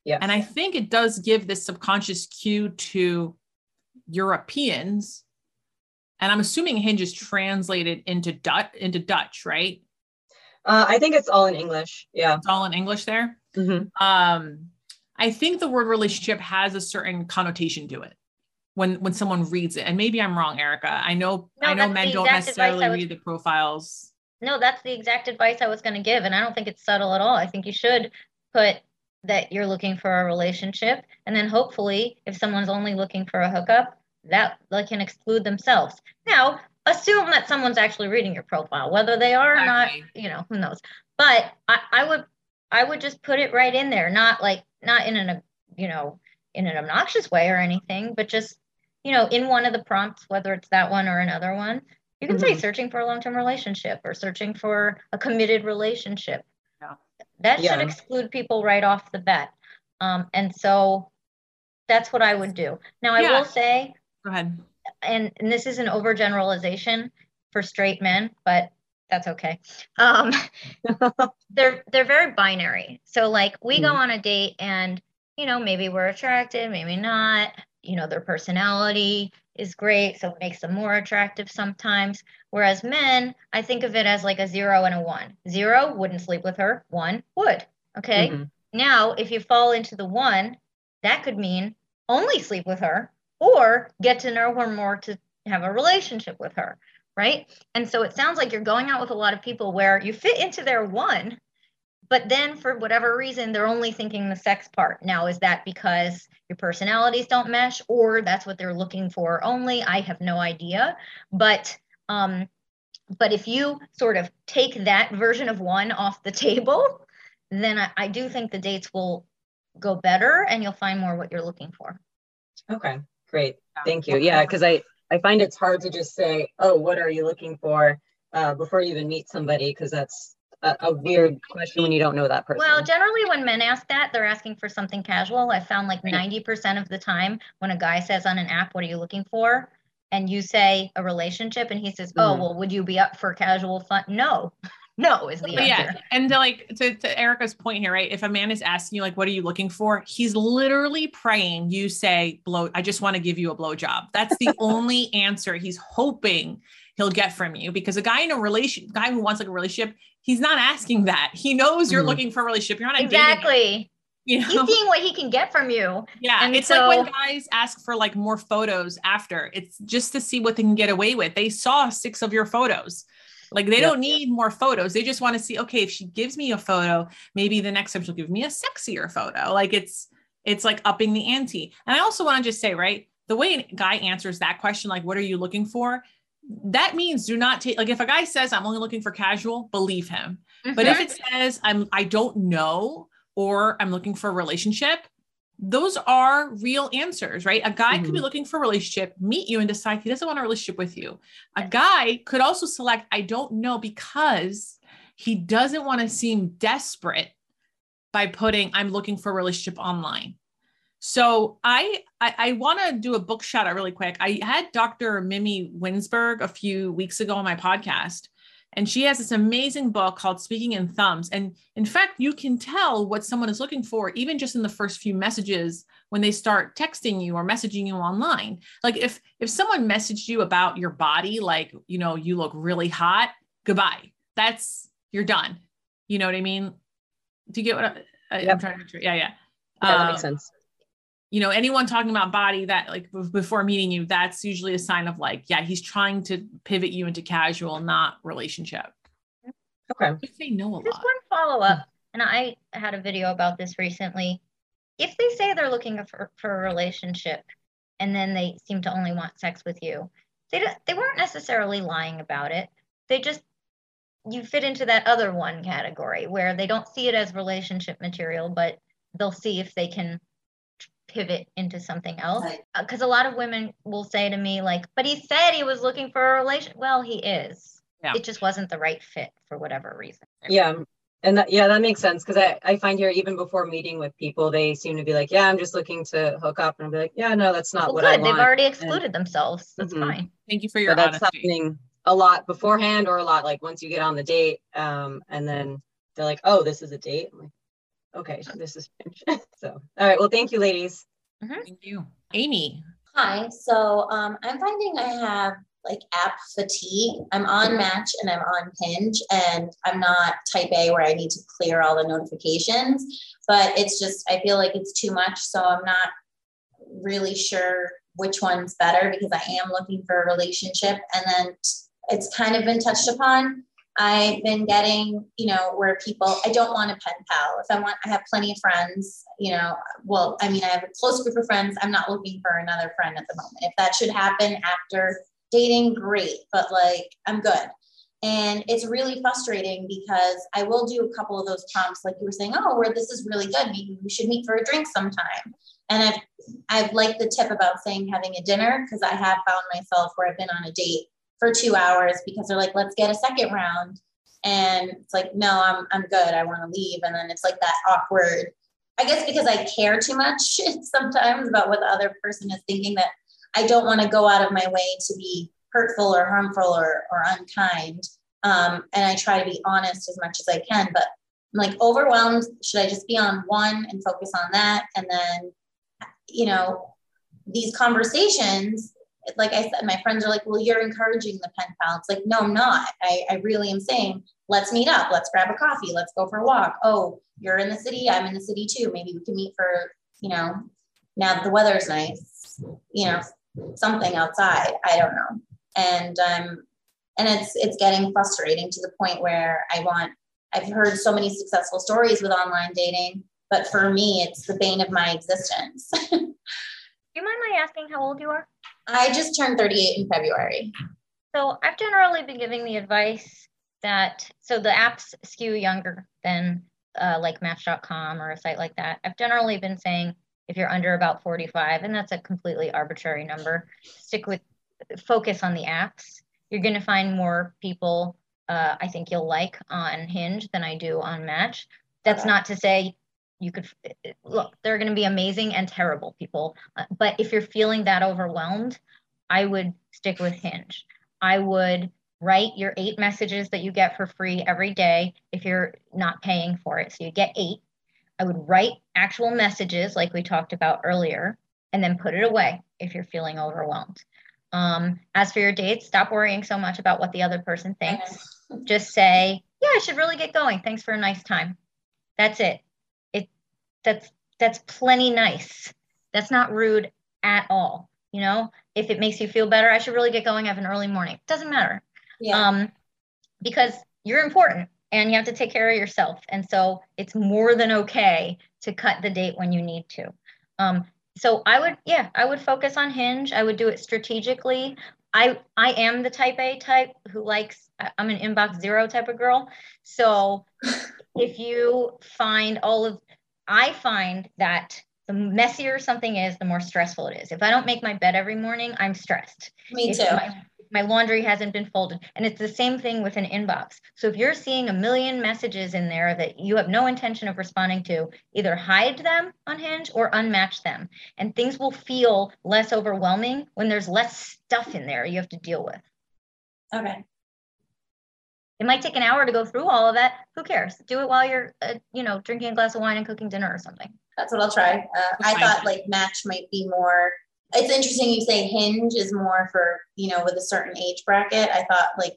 Yeah. And I think it does give this subconscious cue to Europeans, and I'm assuming Hinge is translated into Dutch, right? I think it's all in English. Yeah. It's all in English there. Mm-hmm. I think the word relationship has a certain connotation to it when someone reads it. And maybe I'm wrong, Erika. I know men don't necessarily read the profiles. No, that's the exact advice I was going to give. And I don't think it's subtle at all. I think you should put that you're looking for a relationship. And then hopefully if someone's only looking for a hookup, that they can exclude themselves. Now, assume that someone's actually reading your profile, whether they are or not, who knows, but I would just put it right in there. Not in an, in an obnoxious way or anything, but just, in one of the prompts, whether it's that one or another one, you can say searching for a long-term relationship or searching for a committed relationship. That should exclude people right off the bat. And so that's what I would do. Now I will say, go ahead. And this is an overgeneralization for straight men, but that's okay. They're very binary. So like we go on a date and, maybe we're attracted, maybe not, their personality is great. So it makes them more attractive sometimes. Whereas men, I think of it as like a 0 and a 1. 0 wouldn't sleep with her. 1 would. Okay. Mm-hmm. Now, if you fall into the 1, that could mean only sleep with her or get to know her more to have a relationship with her. Right. And so it sounds like you're going out with a lot of people where you fit into their 1, but then for whatever reason, they're only thinking the sex part. Now, is that because your personalities don't mesh or that's what they're looking for only? I have no idea. But if you sort of take that version of 1 off the table, then I do think the dates will go better and you'll find more what you're looking for. Okay, great. Thank you. Yeah, because I find it's hard to just say, oh, what are you looking for before you even meet somebody, because that's a weird question when you don't know that person. Well, generally when men ask that, they're asking for something casual. I found like 90% of the time when a guy says on an app, what are you looking for? And you say a relationship, and he says, oh, well, would you be up for casual fun? No, no is the answer. Yeah. And to Erika's point here, right? If a man is asking you, like, what are you looking for? He's literally praying you say, I just want to give you a blowjob. That's the only answer he's hoping he'll get from you, because a guy in a relation, guy who wants like a relationship, he's not asking that. He knows you're looking for a relationship. You're not exactly. You know? He's seeing what he can get from you. Yeah. And it's so, like when guys ask for like more photos after, it's just to see what they can get away with. They saw 6 of your photos. Like they don't need more photos. They just want to see, okay, if she gives me a photo, maybe the next time she'll give me a sexier photo. Like it's like upping the ante. And I also want to just say, right, the way a guy answers that question, like, what are you looking for? That means do not take, like if a guy says, I'm only looking for casual, believe him. Mm-hmm. But if it says I don't know, or I'm looking for a relationship, those are real answers, right? A guy could be looking for a relationship, meet you and decide he doesn't want a relationship with you. A guy could also select, I don't know, because he doesn't want to seem desperate by putting, I'm looking for a relationship online. So I want to do a book shout out really quick. I had Dr. Mimi Winsberg a few weeks ago on my podcast, and she has this amazing book called Speaking in Thumbs. And in fact, you can tell what someone is looking for, even just in the first few messages when they start texting you or messaging you online. Like if someone messaged you about your body, like, you know, you look really hot, goodbye. You're done. You know what I mean? Do you get what I'm trying to picture? Yeah. Yeah, that makes sense. You know, anyone talking about body that like before meeting you, that's usually a sign of like, yeah, he's trying to pivot you into casual, not relationship. Okay. Just say no a lot. Just one follow up. And I had a video about this recently. If they say they're looking for a relationship and then they seem to only want sex with you, they weren't necessarily lying about it. They just, you fit into that other one category where they don't see it as relationship material, but they'll see if they can pivot into something else, because a lot of women will say to me like, but he said he was looking for a relationship. Well, he is. Yeah. It just wasn't the right fit for whatever reason. Yeah. And that makes sense, because I find here, even before meeting with people, they seem to be like, yeah, I'm just looking to hook up, and I'll be like, yeah, no, that's not what I want. They've already excluded themselves. That's fine. Thank you for your honesty. That's happening a lot beforehand, or a lot like once you get on the date, and then they're like, oh, this is a date. I'm like, okay, so this is strange. So, all right. Well, thank you, ladies. Mm-hmm. Thank you. Amy. Hi. So I'm finding I have like app fatigue. I'm on Match and I'm on Hinge, and I'm not type A where I need to clear all the notifications, but it's just, I feel like it's too much. So I'm not really sure which one's better, because I am looking for a relationship. And then it's kind of been touched upon. I've been getting, you know, where people, I don't want a pen pal. If I have plenty of friends, you know, well, I mean, I have a close group of friends. I'm not looking for another friend at the moment. If that should happen after dating, great, but like, I'm good. And it's really frustrating, because I will do a couple of those prompts, like you were saying, oh, where this is really good. Maybe we should meet for a drink sometime. And I've liked the tip about saying having a dinner, because I have found myself where I've been on a date for 2 hours because they're like, let's get a second round. And it's like, no, I'm good. I want to leave. And then it's like that awkward, I guess, because I care too much sometimes about what the other person is thinking, that I don't want to go out of my way to be hurtful or harmful or unkind. And I try to be honest as much as I can, but I'm like overwhelmed. Should I just be on one and focus on that? And then, you know, these conversations, like I said, my friends are like, well, you're encouraging the pen pal. It's like, no, I'm not. I really am saying, let's meet up. Let's grab a coffee. Let's go for a walk. Oh, you're in the city. I'm in the city too. Maybe we can meet for, you know, now that the weather's nice, you know, something outside. I don't know. And it's getting frustrating to the point where I've heard so many successful stories with online dating, but for me, it's the bane of my existence. Do you mind my asking how old you are? I just turned 38 in February. So I've generally been giving the advice that, so the apps skew younger than like Match.com or a site like that. I've generally been saying, if you're under about 45, and that's a completely arbitrary number, focus on the apps. You're going to find more people I think you'll like on Hinge than I do on Match. That's not to say you could, look, there are going to be amazing and terrible people. But if you're feeling that overwhelmed, I would stick with Hinge. I would write your 8 messages that you get for free every day if you're not paying for it. So you get 8. I would write actual messages like we talked about earlier, and then put it away if you're feeling overwhelmed. As for your dates, stop worrying so much about what the other person thinks. Just say, yeah, I should really get going. Thanks for a nice time. That's it. That's plenty nice. That's not rude at all. You know, if it makes you feel better, I should really get going. I have an early morning. Doesn't matter. Yeah. Because you're important and you have to take care of yourself. And so it's more than okay to cut the date when you need to. So I would, I would focus on Hinge. I would do it strategically. I am the type A type who likes, I'm an inbox zero type of girl. So if you find I find that the messier something is, the more stressful it is. If I don't make my bed every morning, I'm stressed. Me too. My laundry hasn't been folded. And it's the same thing with an inbox. So if you're seeing a million messages in there that you have no intention of responding to, either hide them on Hinge or unmatch them. And things will feel less overwhelming when there's less stuff in there you have to deal with. Okay. It might take an hour to go through all of that. Who cares? Do it while you're, drinking a glass of wine and cooking dinner or something. That's what I'll try. I thought like Match might be more. It's interesting you say Hinge is more for, with a certain age bracket. I thought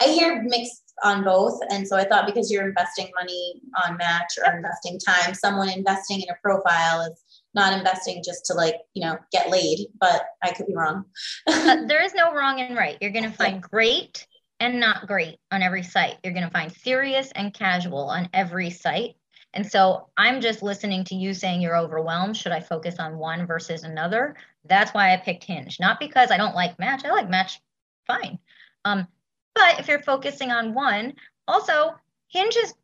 I hear mixed on both. And so I thought because you're investing money on Match or investing time, someone investing in a profile is not investing just to get laid, but I could be wrong. There is no wrong and right. You're going to find great and not great on every site. You're going to find serious and casual on every site. And so I'm just listening to you saying you're overwhelmed. Should I focus on one versus another? That's why I picked Hinge. Not because I don't like Match. I like Match fine. But if you're focusing on one, also Hinge is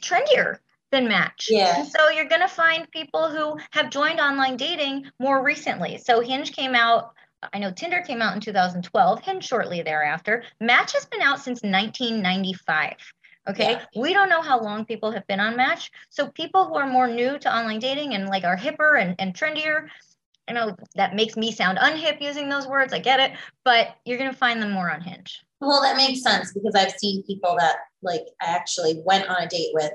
trendier than Match. Yeah. And so you're going to find people who have joined online dating more recently. So Hinge came out, I know Tinder came out in 2012, Hinge shortly thereafter. Match has been out since 1995. Okay. Yeah. We don't know how long people have been on Match. So people who are more new to online dating and are hipper and trendier, I know that makes me sound unhip using those words. I get it, but you're going to find them more on Hinge. Well, that makes sense because I've seen people that I actually went on a date with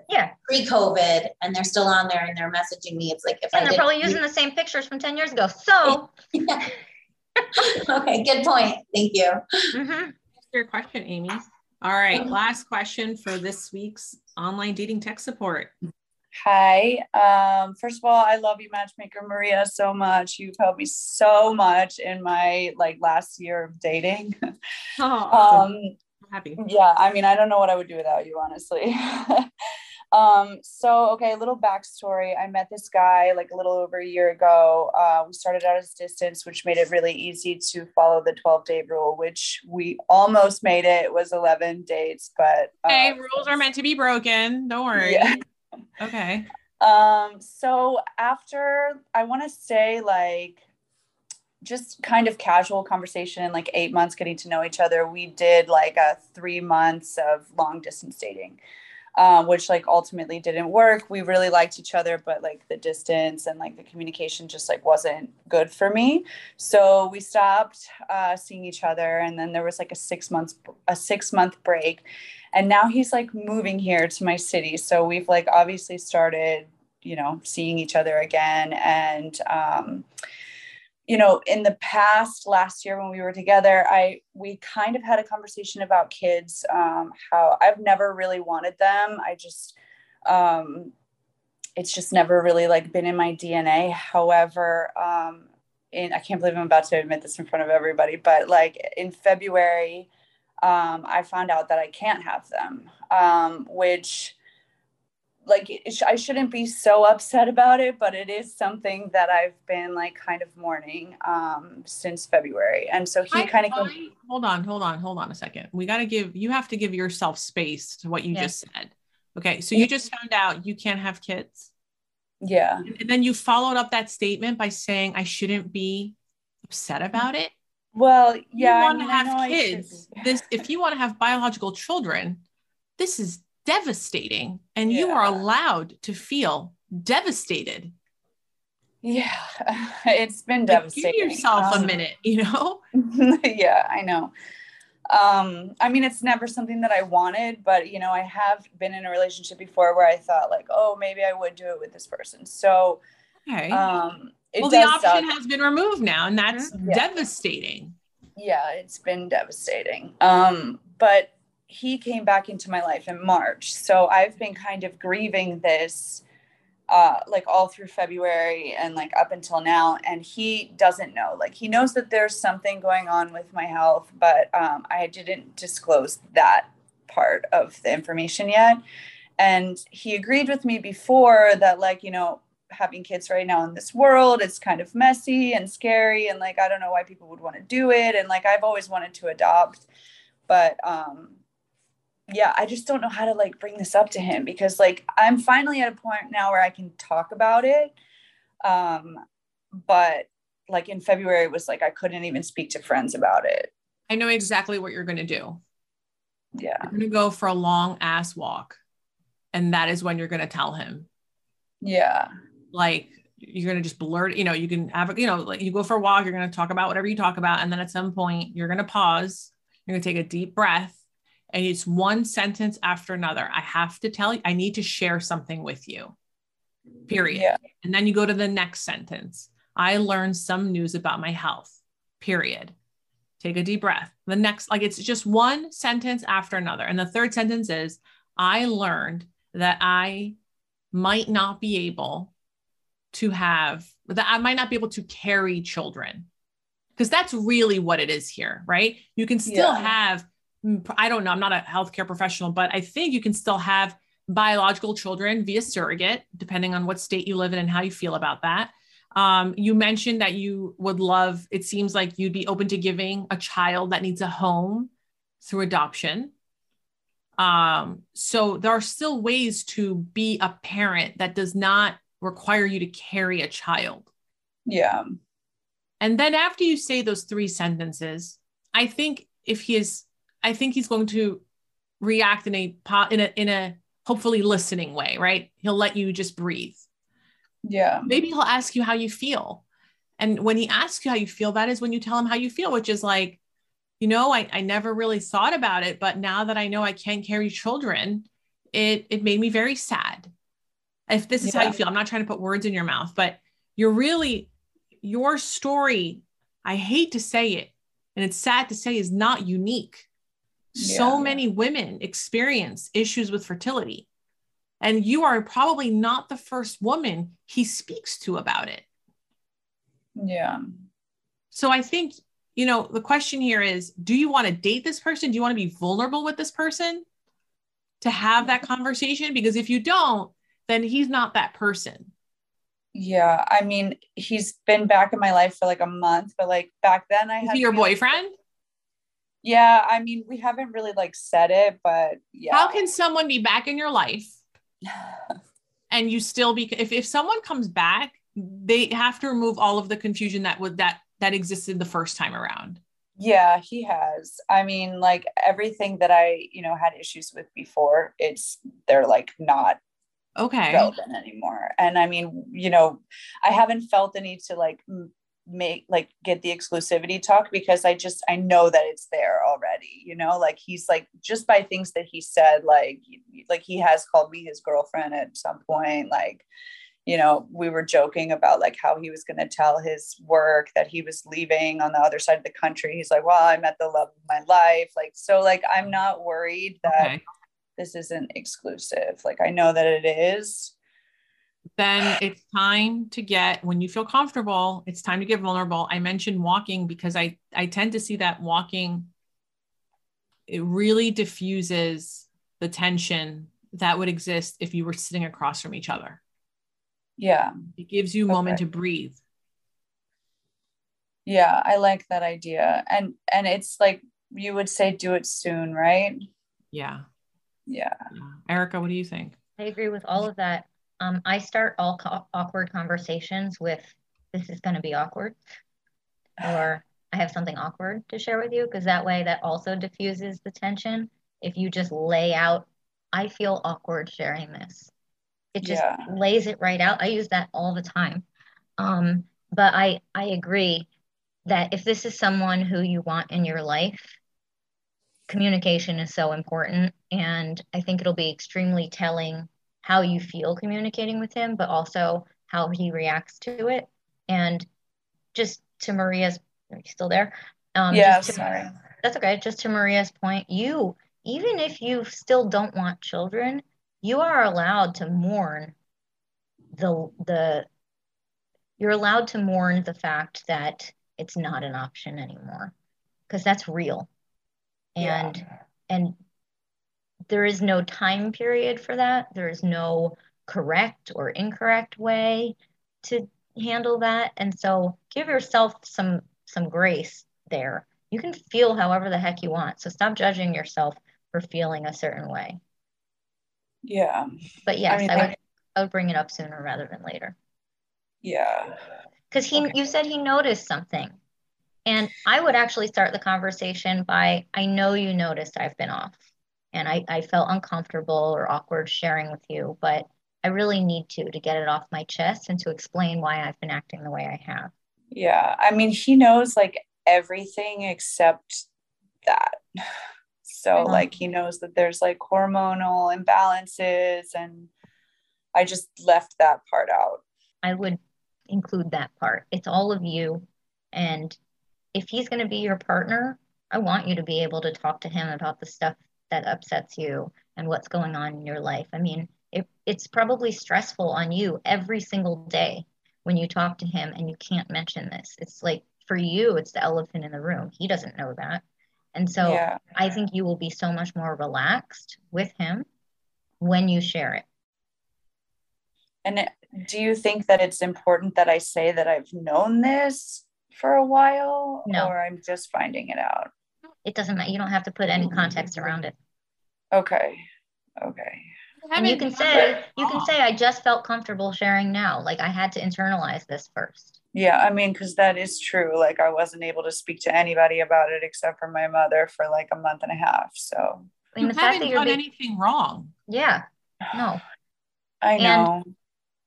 pre-COVID and they're still on there and they're messaging me. It's they're probably using the same pictures from 10 years ago. So. Yeah. Okay. Good point. Thank you. Mm-hmm. That's your question, Amy. All right, last question for this week's online dating tech support. Hi. First of all, I love you, Matchmaker Maria, so much. You've helped me so much in my last year of dating. Oh, awesome. I'm happy. Yeah, I mean, I don't know what I would do without you, honestly. Okay, a little backstory. I met this guy a little over a year ago. We started out as distance, which made it really easy to follow the 12-day rule, which we almost made it. It was 11 dates, but... hey, rules are meant to be broken. Don't worry. Yeah. Okay. So after, I want to say just kind of casual conversation and 8 months getting to know each other, we did a 3 months of long distance dating. Which ultimately didn't work. We really liked each other, but the distance and the communication just wasn't good for me. So we stopped seeing each other, and then there was a six month break, and now he's moving here to my city. So we've obviously started seeing each other again, and in the past, last year when we were together, we kind of had a conversation about kids, how I've never really wanted them. I just, it's just never really been in my DNA. However, I can't believe I'm about to admit this in front of everybody, but in February, I found out that I can't have them, which I shouldn't be so upset about it, but it is something that I've been kind of mourning since February. And so he kind of hold on a second. You have to give yourself space to what you just said. Okay. So you just found out you can't have kids. Yeah. And then you followed up that statement by saying, I shouldn't be upset about it. Well, yeah. If you want to have kids, this, if you want to have biological children, this is devastating. And you are allowed to feel devastated. Yeah, it's been devastating. Give yourself a minute, you know? Yeah, I know. I mean, it's never something that I wanted, but, you know, I have been in a relationship before where I thought like, oh, maybe I would do it with this person. So, okay. Well, the option has been removed now, and that's devastating. Yeah, it's been devastating. But he came back into my life in March. So I've been kind of grieving this like all through February and like up until now. And he doesn't know, like he knows that there's something going on with my health, but I didn't disclose that part of the information yet. And he agreed with me before that, like, you know, having kids right now in this world, it's kind of messy and scary. And like, I don't know why people would want to do it. And like, I've always wanted to adopt, but, yeah, I just don't know how to like bring this up to him because like, I'm finally at a point now where I can talk about it. But like in February it was like, I couldn't even speak to friends about it. I know exactly what you're going to do. Yeah. You're going to go for a long ass walk. And that is when you're going to tell him. Yeah. Like you're going to just blurt, you know, you can have, you know, like you go for a walk, you're going to talk about whatever you talk about. And then at some point you're going to pause, you're going to take a deep breath. And it's one sentence after another. I have to tell you, I need to share something with you, period. Yeah. And then you go to the next sentence. I learned some news about my health, period. Take a deep breath. The next, like it's just one sentence after another. And the third sentence is, I learned that I might not be able to have, that I might not be able to carry children. Because that's really what it is here, right? You can still have, I don't know, I'm not a healthcare professional, but I think you can still have biological children via surrogate, depending on what state you live in and how you feel about that. You mentioned that you would love, it seems like you'd be open to giving a child that needs a home through adoption. So there are still ways to be a parent that does not require you to carry a child. Yeah. And then after you say those three sentences, I think if he is, I think he's going to react in a hopefully listening way, right? He'll let you just breathe. Yeah. Maybe he'll ask you how you feel. And when he asks you how you feel, that is when you tell him how you feel, which is like, you know, I never really thought about it, but now that I know I can't carry children, it made me very sad. If this is how you feel, I'm not trying to put words in your mouth, but you're really, your story, I hate to say it, and it's sad to say, is not unique. So many women experience issues with fertility, and you are probably not the first woman he speaks to about it. Yeah. So I think, you know, the question here is, do you want to date this person? Do you want to be vulnerable with this person to have that conversation? Because if you don't, then he's not that person. Yeah. I mean, he's been back in my life for like a month, but like back then I had your boyfriend. Yeah. I mean, we haven't really like said it, but yeah. How can someone be back in your life and you still be, if someone comes back, they have to remove all of the confusion that existed the first time around. Yeah, he has. I mean, like everything that I, you know, had issues with before, they're like not relevant anymore. And I mean, you know, I haven't felt the need to like get the exclusivity talk because I know that it's there already, you know, like he's like, just by things that he said, like he has called me his girlfriend at some point, like, you know, we were joking about like how he was going to tell his work that he was leaving on the other side of the country. He's like, well, I met the love of my life. Like, so like, I'm not worried that this isn't exclusive. Like, I know that it is. Then it's time to get, when you feel comfortable, it's time to get vulnerable. I mentioned walking because I tend to see that walking, it really diffuses the tension that would exist if you were sitting across from each other. Yeah. It gives you a moment to breathe. Yeah. I like that idea. And it's like, you would say, do it soon, right? Yeah. Yeah. Erika, what do you think? I agree with all of that. I start all awkward conversations with, this is going to be awkward, or I have something awkward to share with you, because that way that also diffuses the tension. If you just lay out, I feel awkward sharing this. It just lays it right out. I use that all the time. But I agree that if this is someone who you want in your life, communication is so important. And I think it'll be extremely telling how you feel communicating with him, but also how he reacts to it. And just to Maria's, are you still there? Sorry. That's okay. Just to Maria's point, you, even if you still don't want children, you are allowed to mourn the fact that it's not an option anymore, because that's real. And and there is no time period for that. There is no correct or incorrect way to handle that. And so give yourself some grace there. You can feel however the heck you want. So stop judging yourself for feeling a certain way. Yeah. But yes, I would bring it up sooner rather than later. Yeah. Because you said he noticed something. And I would actually start the conversation by, I know you noticed I've been off and I felt uncomfortable or awkward sharing with you, but I really need to get it off my chest and to explain why I've been acting the way I have. Yeah. I mean, he knows like everything except that. So like, he knows that there's like hormonal imbalances, and I just left that part out. I would include that part. It's all of you. And if he's going to be your partner, I want you to be able to talk to him about the stuff that upsets you and what's going on in your life. I mean, it's probably stressful on you every single day when you talk to him and you can't mention this. It's like, for you, it's the elephant in the room. He doesn't know that. And so I think you will be so much more relaxed with him when you share it. And do you think that it's important that I say that I've known this for a while? No. Or I'm just finding it out? It doesn't matter. You don't have to put any context around it. Okay. And you can say, I just felt comfortable sharing now. Like I had to internalize this first. Yeah. I mean, cause that is true. Like I wasn't able to speak to anybody about it except for my mother for like a month and a half. So I mean, you haven't done anything wrong. Yeah. No. I know. And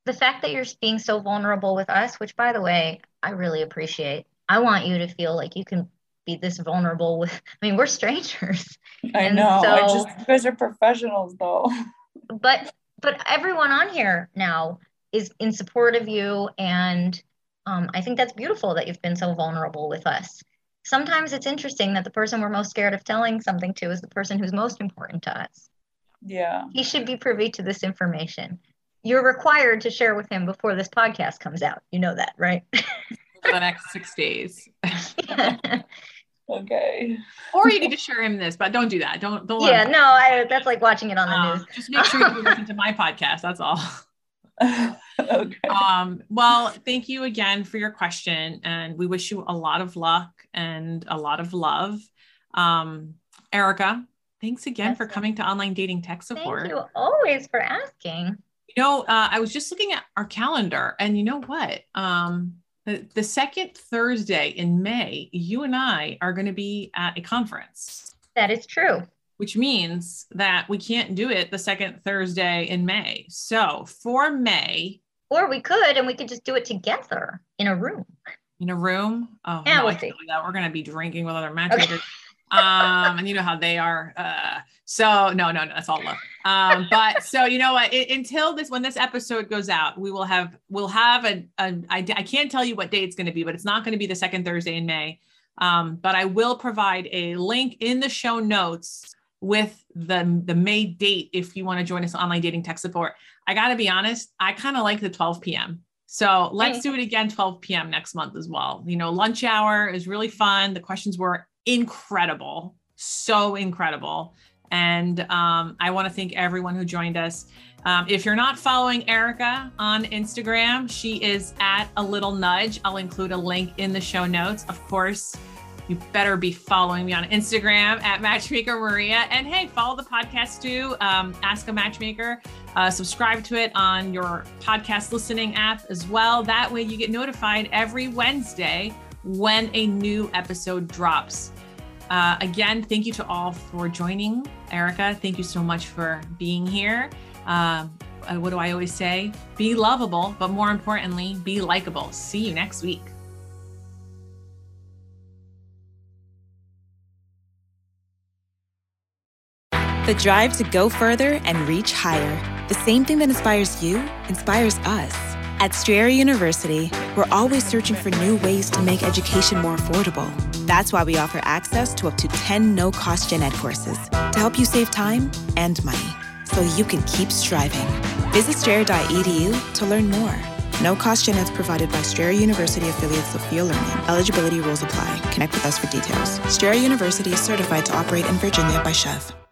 the fact that you're being so vulnerable with us, which by the way, I really appreciate. I want you to feel like you can be this vulnerable with, I mean, we're strangers. I know. So, you guys are professionals though. But everyone on here now is in support of you. And I think that's beautiful that you've been so vulnerable with us. Sometimes it's interesting that the person we're most scared of telling something to is the person who's most important to us. Yeah. He should be privy to this information. You're required to share with him before this podcast comes out. You know that, right? For the next 6 days. Yeah. Okay. Or you need to share him this, but don't do that. Don't Yeah, no, that's like watching it on the news. Just make sure you listen to my podcast. That's all. Okay. Well, thank you again for your question, and we wish you a lot of luck and a lot of love. Erika, thanks again for coming to Online Dating Tech Support. Thank you always for asking. You know, I was just looking at our calendar, and you know what? The second Thursday in May, you and I are going to be at a conference. That is true. Which means that we can't do it the second Thursday in May. So for May. Or we could, and we could just do it together in a room. Oh, yeah, no, we'll see. We're going to be drinking with other matchmakers. Okay. And you know how they are. So no, that's all love. But so, you know what, until when this episode goes out, we'll have I can't tell you what day it's going to be, but it's not going to be the second Thursday in May. But I will provide a link in the show notes with the May date if you want to join us on Online Dating Tech Support. I got to be honest, I kind of like the 12 p.m. So let's do it again, 12 p.m. next month as well. You know, lunch hour is really fun. The questions were incredible, so incredible. And I want to thank everyone who joined us. If you're not following Erika on Instagram, she is at a little nudge. I'll include a link in the show notes. Of course, You better be following me on Instagram at Matchmaker Maria. And hey, follow the podcast too. Ask a Matchmaker. Subscribe to it on your podcast listening app as well. That way you get notified every Wednesday when a new episode drops. Again, thank you to all for joining. Erika, thank you so much for being here. What do I always say? Be lovable, but more importantly, be likable. See you next week. The drive to go further and reach higher. The same thing that inspires you inspires us. At Strayer University, we're always searching for new ways to make education more affordable. That's why we offer access to up to 10 no-cost gen ed courses to help you save time and money so you can keep striving. Visit strayer.edu to learn more. No-cost gen eds provided by Strayer University affiliate Sophia Learning. Eligibility rules apply. Connect with us for details. Strayer University is certified to operate in Virginia by CHEV.